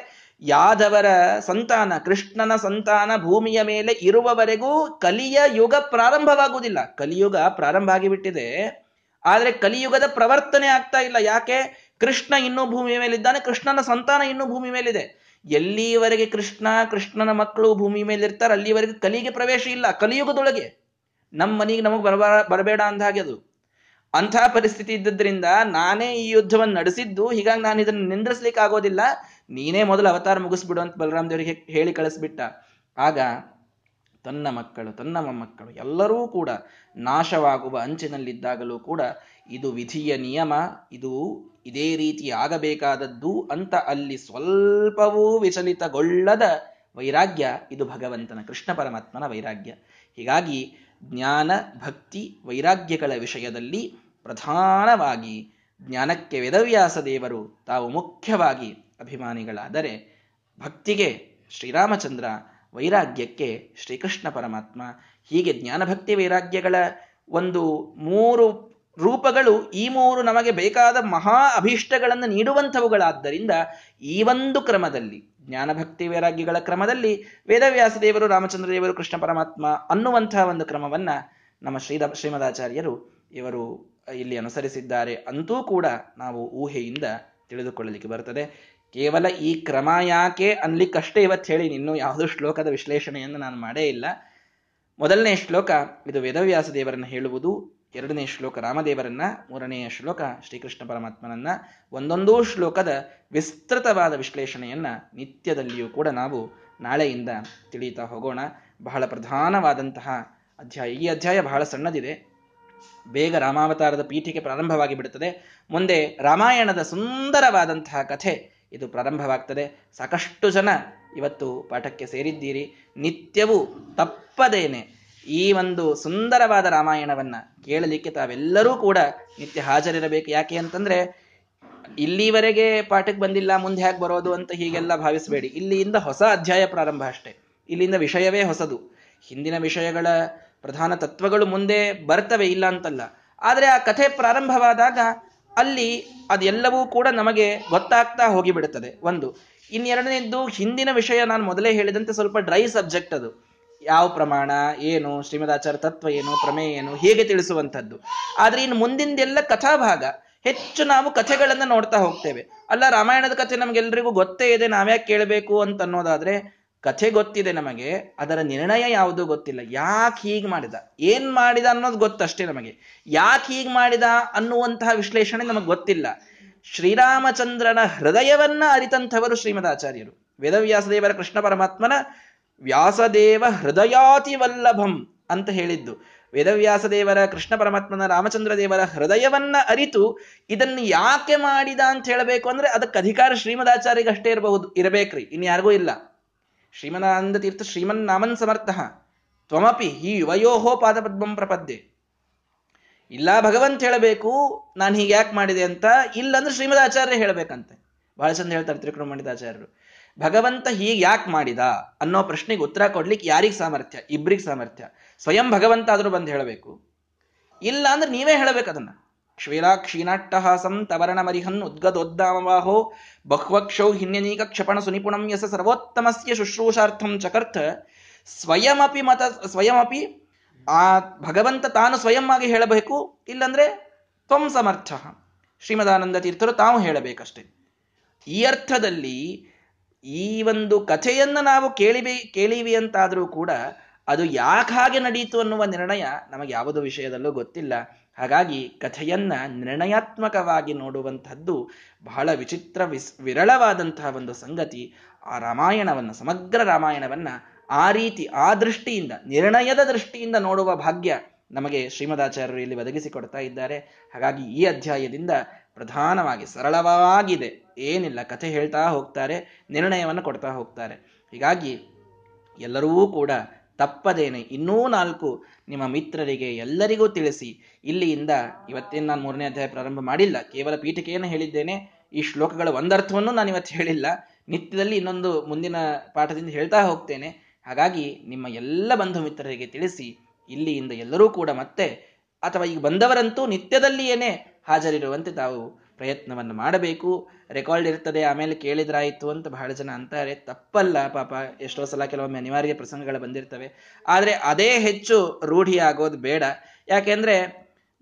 ಯಾದವರ ಸಂತಾನ, ಕೃಷ್ಣನ ಸಂತಾನ ಭೂಮಿಯ ಮೇಲೆ ಇರುವವರೆಗೂ ಕಲಿಯ ಯುಗ ಪ್ರಾರಂಭವಾಗುವುದಿಲ್ಲ. ಕಲಿಯುಗ ಪ್ರಾರಂಭ ಆಗಿಬಿಟ್ಟಿದೆ, ಆದರೆ ಕಲಿಯುಗದ ಪ್ರವರ್ತನೆ ಆಗ್ತಾ ಇಲ್ಲ. ಯಾಕೆ? ಕೃಷ್ಣ ಇನ್ನೂ ಭೂಮಿಯ ಮೇಲಿದ್ದಾನೆ, ಕೃಷ್ಣನ ಸಂತಾನ ಇನ್ನೂ ಭೂಮಿ ಮೇಲಿದೆ. ಎಲ್ಲಿವರೆಗೆ ಕೃಷ್ಣನ ಮಕ್ಕಳು ಭೂಮಿ ಮೇಲೆ ಇರ್ತಾರೆ ಅಲ್ಲಿವರೆಗೆ ಕಲಿಗೆ ಪ್ರವೇಶ ಇಲ್ಲ. ಕಲಿಯುಗದೊಳಗೆ ನಮ್ಮ ಮನೆಗೆ ನಮಗೆ ಬರಬೇಡ ಅಂದ ಹಾಗೆ ಅದು. ಅಂತಹ ಪರಿಸ್ಥಿತಿ ಇದ್ದದ್ರಿಂದ ನಾನೇ ಈ ಯುದ್ಧವನ್ನು ನಡೆಸಿದ್ದು, ಹೀಗಾಗಿ ನಾನು ಇದನ್ನು ನಿಂದ್ರಿಸ್ಲಿಕ್ಕೆ ಆಗೋದಿಲ್ಲ, ನೀನೇ ಮೊದಲು ಅವತಾರ ಮುಗಿಸ್ಬಿಡು ಅಂತ ಬಲರಾಮ್ ದೇವರಿಗೆ ಹೇಳಿ ಕಳಿಸ್ಬಿಟ್ಟ. ಆಗ ತನ್ನ ಮಕ್ಕಳು, ತನ್ನ ಮೊಮ್ಮಕ್ಕಳು ಎಲ್ಲರೂ ಕೂಡ ನಾಶವಾಗುವ ಅಂಚಿನಲ್ಲಿದ್ದಾಗಲೂ ಕೂಡ ಇದು ವಿಧಿಯ ನಿಯಮ, ಇದೇ ರೀತಿ ಆಗಬೇಕಾದದ್ದು ಅಂತ ಅಲ್ಲಿ ಸ್ವಲ್ಪವೂ ವಿಚಲಿತಗೊಳ್ಳದ ವೈರಾಗ್ಯ ಇದು ಭಗವಂತನ, ಕೃಷ್ಣ ಪರಮಾತ್ಮನ ವೈರಾಗ್ಯ. ಹೀಗಾಗಿ ಜ್ಞಾನ, ಭಕ್ತಿ, ವೈರಾಗ್ಯಗಳ ವಿಷಯದಲ್ಲಿ ಪ್ರಧಾನವಾಗಿ ಜ್ಞಾನಕ್ಕೆ ವೇದವ್ಯಾಸ ದೇವರು ತಾವು ಮುಖ್ಯವಾಗಿ ಅಭಿಮಾನಿಗಳಾದರೆ, ಭಕ್ತಿಗೆ ಶ್ರೀರಾಮಚಂದ್ರ, ವೈರಾಗ್ಯಕ್ಕೆ ಶ್ರೀಕೃಷ್ಣ ಪರಮಾತ್ಮ. ಹೀಗೆ ಜ್ಞಾನಭಕ್ತಿ ವೈರಾಗ್ಯಗಳ ಒಂದು ಮೂರು ರೂಪಗಳು, ಈ ಮೂರು ನಮಗೆ ಬೇಕಾದ ಮಹಾ ಅಭೀಷ್ಟಗಳನ್ನು ನೀಡುವಂಥವುಗಳಾದ್ದರಿಂದ ಈ ಒಂದು ಕ್ರಮದಲ್ಲಿ, ಜ್ಞಾನಭಕ್ತಿ ವೈರಾಗ್ಯಗಳ ಕ್ರಮದಲ್ಲಿ, ವೇದವ್ಯಾಸ ದೇವರು, ರಾಮಚಂದ್ರ ದೇವರು, ಕೃಷ್ಣ ಪರಮಾತ್ಮ ಅನ್ನುವಂತಹ ಒಂದು ಕ್ರಮವನ್ನ ನಮ್ಮ ಶ್ರೀಮದಾಚಾರ್ಯರು ಇವರು ಇಲ್ಲಿ ಅನುಸರಿಸಿದ್ದಾರೆ ಅಂತೂ ಕೂಡ ನಾವು ಊಹೆಯಿಂದ ತಿಳಿದುಕೊಳ್ಳಲಿಕ್ಕೆ ಬರ್ತದೆ. ಕೇವಲ ಈ ಕ್ರಮ ಯಾಕೆ ಅನ್ಲಿಕ್ಕಷ್ಟೇ ಇವತ್ತು ಹೇಳಿ, ಇನ್ನೂ ಯಾವುದೋ ಶ್ಲೋಕದ ವಿಶ್ಲೇಷಣೆಯನ್ನು ನಾನು ಮಾಡೇ ಇಲ್ಲ. ಮೊದಲನೇ ಶ್ಲೋಕ ಇದು ವೇದವ್ಯಾಸ ದೇವರನ್ನು ಹೇಳುವುದು, ಎರಡನೇ ಶ್ಲೋಕ ರಾಮದೇವರನ್ನ, ಮೂರನೆಯ ಶ್ಲೋಕ ಶ್ರೀಕೃಷ್ಣ ಪರಮಾತ್ಮನನ್ನ. ಒಂದೊಂದೂ ಶ್ಲೋಕದ ವಿಸ್ತೃತವಾದ ವಿಶ್ಲೇಷಣೆಯನ್ನ ನಿತ್ಯದಲ್ಲಿಯೂ ಕೂಡ ನಾವು ನಾಳೆಯಿಂದ ತಿಳಿಯುತ್ತಾ ಹೋಗೋಣ. ಬಹಳ ಪ್ರಧಾನವಾದಂತಹ ಅಧ್ಯಾಯ, ಈ ಅಧ್ಯಾಯ ಬಹಳ ಸಣ್ಣದಿದೆ, ಬೇಗ ರಾಮಾವತಾರದ ಪೀಠಿಕೆ ಪ್ರಾರಂಭವಾಗಿ ಬಿಡುತ್ತದೆ. ಮುಂದೆ ರಾಮಾಯಣದ ಸುಂದರವಾದಂತಹ ಕಥೆ ಇದು ಪ್ರಾರಂಭವಾಗ್ತದೆ. ಸಾಕಷ್ಟು ಜನ ಇವತ್ತು ಪಾಠಕ್ಕೆ ಸೇರಿದ್ದೀರಿ, ನಿತ್ಯವೂ ತಪ್ಪದೇನೆ ಈ ಒಂದು ಸುಂದರವಾದ ರಾಮಾಯಣವನ್ನ ಕೇಳಲಿಕ್ಕೆ ತಾವೆಲ್ಲರೂ ಕೂಡ ನಿತ್ಯ ಹಾಜರಿರಬೇಕು. ಯಾಕೆ ಅಂತಂದ್ರೆ ಇಲ್ಲಿವರೆಗೆ ಪಾಠಕ್ಕೆ ಬಂದಿಲ್ಲ, ಮುಂದೆ ಹೇಗೆ ಬರೋದು ಅಂತ ಹೀಗೆಲ್ಲ ಭಾವಿಸಬೇಡಿ. ಇಲ್ಲಿಂದ ಹೊಸ ಅಧ್ಯಾಯ ಪ್ರಾರಂಭ ಅಷ್ಟೇ, ಇಲ್ಲಿಂದ ವಿಷಯವೇ ಹೊಸದು. ಹಿಂದಿನ ವಿಷಯಗಳ ಪ್ರಧಾನ ತತ್ವಗಳು ಮುಂದೆ ಬರ್ತವೆ, ಇಲ್ಲ ಅಂತಲ್ಲ, ಆದರೆ ಆ ಕಥೆ ಪ್ರಾರಂಭವಾದಾಗ ಅಲ್ಲಿ ಅದೆಲ್ಲವೂ ಕೂಡ ನಮಗೆ ಗೊತ್ತಾಗ್ತಾ ಹೋಗಿಬಿಡುತ್ತದೆ. ಒಂದು. ಇನ್ನೆರಡನೇದ್ದು, ಹಿಂದಿನ ವಿಷಯ ನಾನು ಮೊದಲೇ ಹೇಳಿದಂತೆ ಸ್ವಲ್ಪ ಡ್ರೈ ಸಬ್ಜೆಕ್ಟ್. ಅದು ಯಾವ ಪ್ರಮಾಣ ಏನು, ಶ್ರೀಮದಾಚಾರ್ಯ ತತ್ವ ಏನು, ಪ್ರಮೇಯ ಏನು, ಹೇಗೆ ತಿಳಿಸುವಂಥದ್ದು. ಆದರೆ ಇನ್ನು ಮುಂದಿಂದೆಲ್ಲ ಕಥಾಭಾಗ ಹೆಚ್ಚು ನಾವು ಕಥೆಗಳನ್ನು ನೋಡ್ತಾ ಹೋಗ್ತೇವೆ. ಅಲ್ಲ, ರಾಮಾಯಣದ ಕಥೆ ನಮಗೆಲ್ಲರಿಗೂ ಗೊತ್ತೇ ಇದೆ, ನಾವ್ಯಾಕೆ ಕೇಳಬೇಕು ಅಂತ ಅನ್ನೋದಾದ್ರೆ, ಕಥೆ ಗೊತ್ತಿದೆ ನಮಗೆ, ಅದರ ನಿರ್ಣಯ ಯಾವುದೂ ಗೊತ್ತಿಲ್ಲ. ಯಾಕೆ ಹೀಗೆ ಮಾಡಿದ, ಏನ್ ಮಾಡಿದ ಅನ್ನೋದು ಗೊತ್ತಷ್ಟೇ ನಮಗೆ, ಯಾಕೆ ಹೀಗೆ ಮಾಡಿದ ಅನ್ನುವಂತಹ ವಿಶ್ಲೇಷಣೆ ನಮಗೆ ಗೊತ್ತಿಲ್ಲ. ಶ್ರೀರಾಮಚಂದ್ರನ ಹೃದಯವನ್ನ ಅರಿತಂಥವರು ಶ್ರೀಮದಾಚಾರ್ಯರು. ವೇದವ್ಯಾಸದೇವರ ಕೃಷ್ಣ ಪರಮಾತ್ಮನ ವ್ಯಾಸದೇವ ಹೃದಯಾತಿ ವಲ್ಲಭಂ ಅಂತ ಹೇಳಿದ್ದು ವೇದವ್ಯಾಸ ದೇವರ, ಕೃಷ್ಣ ಪರಮಾತ್ಮನ, ರಾಮಚಂದ್ರ ದೇವರ ಹೃದಯವನ್ನ ಅರಿತು ಇದನ್ನು ಯಾಕೆ ಮಾಡಿದ ಅಂತ ಹೇಳಬೇಕು ಅಂದ್ರೆ ಅದಕ್ಕೆ ಅಧಿಕಾರ ಶ್ರೀಮದಾಚಾರ್ಯಗಷ್ಟೇ ಇರಬೇಕ್ರಿ, ಇನ್ಯಾರಿಗೂ ಇಲ್ಲ. ಶ್ರೀಮದಾನಂದ ತೀರ್ಥ ಶ್ರೀಮನ್ನಾಮನ್ ಸಮರ್ಥಃ ತ್ವಮಪಿ ಹಿ ಯುವಯೋಹೋ ಪಾದಪದ್ಮಂ ಪ್ರಪದ್ಯೆ. ಇಲ್ಲ ಭಗವಂತ ಹೇಳಬೇಕು ನಾನು ಹೀಗೆ ಯಾಕೆ ಮಾಡಿದೆ ಅಂತ, ಇಲ್ಲಂದ್ರೆ ಶ್ರೀಮದಾಚಾರ್ಯ ಹೇಳ್ಬೇಕಂತೆ. ಬಹಳ ಚಂದ ಹೇಳ್ತಾರೆ ತ್ರಿಕುಣಮಣಿದಾಚಾರ್ಯರು, ಭಗವಂತ ಹೀಗೆ ಯಾಕೆ ಮಾಡಿದ ಅನ್ನೋ ಪ್ರಶ್ನೆಗೆ ಉತ್ತರ ಕೊಡ್ಲಿಕ್ಕೆ ಯಾರಿಗೆ ಸಾಮರ್ಥ್ಯ? ಇಬ್ಬರಿಗೆ ಸಾಮರ್ಥ್ಯ. ಸ್ವಯಂ ಭಗವಂತ ಆದರೂ ಬಂದು ಹೇಳಬೇಕು, ಇಲ್ಲ ಅಂದ್ರೆ ನೀವೇ ಹೇಳಬೇಕು ಅದನ್ನ. ಶ್ವೇಲಾ ಕ್ಷೀಣಾಟ್ಟಹಾಸಂ ತವರಣ ಮರಿಹನ್ ಉದ್ಗದೋದ್ದಾಮವಾಹೋ ಬಹ್ವಕ್ಷೌ ಹಿನ್ಯನೀಕ ಕ್ಷಪಣ ಸುನಿಪುಣಂ ಯಸ ಸರ್ವೋತ್ತಮಸ್ಯ ಶುಶ್ರೂಷಾರ್ಥಂ ಚಕರ್ಥ ಸ್ವಯಮಪಿ ಆ ಭಗವಂತ ತಾನು ಸ್ವಯಂ ಆಗಿ ಹೇಳಬೇಕು, ಇಲ್ಲಂದ್ರೆ ತ್ವಂ ಸಮರ್ಥ ಶ್ರೀಮದಾನಂದ ತೀರ್ಥರು ತಾವು ಹೇಳಬೇಕಷ್ಟೇ. ಈ ಅರ್ಥದಲ್ಲಿ ಈ ಒಂದು ಕಥೆಯನ್ನು ನಾವು ಕೇಳಿವಿ ಅಂತಾದರೂ ಕೂಡ ಅದು ಯಾಕೆ ಹಾಗೆ ನಡೀತು ಅನ್ನುವ ನಿರ್ಣಯ ನಮಗೆ ಯಾವುದೋ ವಿಷಯದಲ್ಲೂ ಗೊತ್ತಿಲ್ಲ. ಹಾಗಾಗಿ ಕಥೆಯನ್ನ ನಿರ್ಣಯಾತ್ಮಕವಾಗಿ ನೋಡುವಂಥದ್ದು ಬಹಳ ವಿಚಿತ್ರ ವಿರಳವಾದಂತಹ ಒಂದು ಸಂಗತಿ. ಆ ರಾಮಾಯಣವನ್ನು, ಸಮಗ್ರ ರಾಮಾಯಣವನ್ನ ಆ ರೀತಿ, ಆ ದೃಷ್ಟಿಯಿಂದ, ನಿರ್ಣಯದ ದೃಷ್ಟಿಯಿಂದ ನೋಡುವ ಭಾಗ್ಯ ನಮಗೆ ಶ್ರೀಮದಾಚಾರ್ಯರು ಇಲ್ಲಿ ಒದಗಿಸಿಕೊಡ್ತಾ ಇದ್ದಾರೆ. ಹಾಗಾಗಿ ಈ ಅಧ್ಯಾಯದಿಂದ ಪ್ರಧಾನವಾಗಿ ಸರಳವಾಗಿದೆ, ಏನಿಲ್ಲ, ಕಥೆ ಹೇಳ್ತಾ ಹೋಗ್ತಾರೆ, ನಿರ್ಣಯವನ್ನು ಕೊಡ್ತಾ ಹೋಗ್ತಾರೆ. ಹೀಗಾಗಿ ಎಲ್ಲರೂ ಕೂಡ ತಪ್ಪದೇನೆ ಇನ್ನೂ 4 ನಿಮ್ಮ ಮಿತ್ರರಿಗೆ ಎಲ್ಲರಿಗೂ ತಿಳಿಸಿ. ಇಲ್ಲಿಯಿಂದ ಇವತ್ತೇನು ನಾನು 3ನೇ ಅಧ್ಯಾಯ ಪ್ರಾರಂಭ ಮಾಡಿಲ್ಲ, ಕೇವಲ ಪೀಠಿಕೆಯನ್ನು ಹೇಳಿದ್ದೇನೆ. ಈ ಶ್ಲೋಕಗಳ ಒಂದರ್ಥವನ್ನು ನಾನು ಇವತ್ತು ಹೇಳಿಲ್ಲ, ನಿತ್ಯದಲ್ಲಿ ಇನ್ನೊಂದು ಮುಂದಿನ ಪಾಠದಿಂದ ಹೇಳ್ತಾ ಹೋಗ್ತೇನೆ. ಹಾಗಾಗಿ ನಿಮ್ಮ ಎಲ್ಲ ಬಂಧು ಮಿತ್ರರಿಗೆ ತಿಳಿಸಿ. ಇಲ್ಲಿಯಿಂದ ಎಲ್ಲರೂ ಕೂಡ ಮತ್ತೆ, ಅಥವಾ ಈಗ ಬಂದವರಂತೂ ನಿತ್ಯದಲ್ಲಿಯೇನೆ ಹಾಜರಿರುವಂತೆ ತಾವು ಪ್ರಯತ್ನವನ್ನು ಮಾಡಬೇಕು. ರೆಕಾರ್ಡ್ ಇರ್ತದೆ, ಆಮೇಲೆ ಕೇಳಿದ್ರಾಯಿತು ಅಂತ ಬಹಳ ಜನ ಅಂತಾರೆ. ತಪ್ಪಲ್ಲ, ಪಾಪ ಎಷ್ಟೋ ಸಲ ಕೆಲವೊಮ್ಮೆ ಅನಿವಾರ್ಯ ಪ್ರಸಂಗಗಳು ಬಂದಿರ್ತವೆ. ಆದರೆ ಅದೇ ಹೆಚ್ಚು ರೂಢಿಯಾಗೋದು ಬೇಡ. ಯಾಕೆಂದರೆ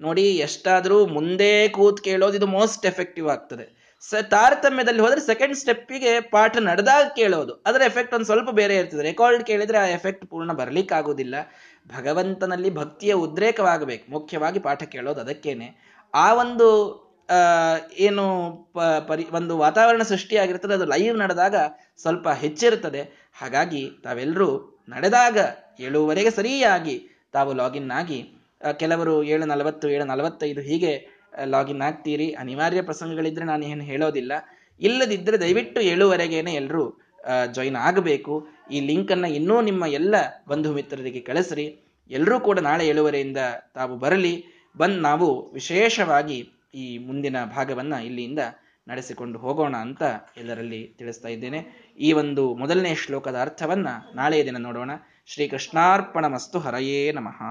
ನೋಡಿ, ಎಷ್ಟಾದರೂ ಮುಂದೆ ಕೂತ್ ಕೇಳೋದು ಇದು ಮೋಸ್ಟ್ ಎಫೆಕ್ಟಿವ್ ಆಗ್ತದೆ. ತಾರತಮ್ಯದಲ್ಲಿ ಹೋದರೆ ಸೆಕೆಂಡ್ ಸ್ಟೆಪ್ಪಿಗೆ ಪಾಠ ನಡೆದಾಗ ಕೇಳೋದು, ಅದರ ಎಫೆಕ್ಟ್ ಒಂದು ಸ್ವಲ್ಪ ಬೇರೆ ಇರ್ತದೆ. ರೆಕಾರ್ಡ್ ಕೇಳಿದರೆ ಆ ಎಫೆಕ್ಟ್ ಪೂರ್ಣ ಬರಲಿಕ್ಕಾಗೋದಿಲ್ಲ. ಭಗವಂತನಲ್ಲಿ ಭಕ್ತಿಯ ಉದ್ರೇಕವಾಗಬೇಕು, ಮುಖ್ಯವಾಗಿ ಪಾಠ ಕೇಳೋದು ಅದಕ್ಕೇನೆ. ಆ ಒಂದು ಏನು ಒಂದು ವಾತಾವರಣ ಸೃಷ್ಟಿಯಾಗಿರ್ತದೆ, ಅದು ಲೈವ್ ನಡೆದಾಗ ಸ್ವಲ್ಪ ಹೆಚ್ಚಿರ್ತದೆ. ಹಾಗಾಗಿ ತಾವೆಲ್ಲರೂ ನಡೆದಾಗ 7:15 ಸರಿಯಾಗಿ ತಾವು ಲಾಗಿನ್ ಆಗಿ, ಕೆಲವರು 7:40, 7:45 ಹೀಗೆ ಲಾಗಿನ್ ಆಗ್ತೀರಿ. ಅನಿವಾರ್ಯ ಪ್ರಸಂಗಗಳಿದ್ರೆ ನಾನು ಏನು ಹೇಳೋದಿಲ್ಲ, ಇಲ್ಲದಿದ್ದರೆ ದಯವಿಟ್ಟು 7:15 ಎಲ್ಲರೂ ಜಾಯಿನ್ ಆಗಬೇಕು. ಈ ಲಿಂಕನ್ನು ಇನ್ನೂ ನಿಮ್ಮ ಎಲ್ಲ ಬಂಧು ಮಿತ್ರರಿಗೆ ಕಳಿಸ್ರಿ. ಎಲ್ಲರೂ ಕೂಡ ನಾಳೆ 7:15 ತಾವು ಬರಲಿ. ಬಂದು ನಾವು ವಿಶೇಷವಾಗಿ ಈ ಮುಂದಿನ ಭಾಗವನ್ನು ಇಲ್ಲಿಂದ ನಡೆಸಿಕೊಂಡು ಹೋಗೋಣ ಅಂತ ಎಲ್ಲರಲ್ಲಿ ತಿಳಿಸ್ತಾ ಇದ್ದೇನೆ. ಈ ಒಂದು ಮೊದಲನೇ ಶ್ಲೋಕದ ಅರ್ಥವನ್ನು ನಾಳೆಯ ದಿನ ನೋಡೋಣ. ಶ್ರೀಕೃಷ್ಣಾರ್ಪಣಮಸ್ತು. ಹರಯೇ ನಮಃ.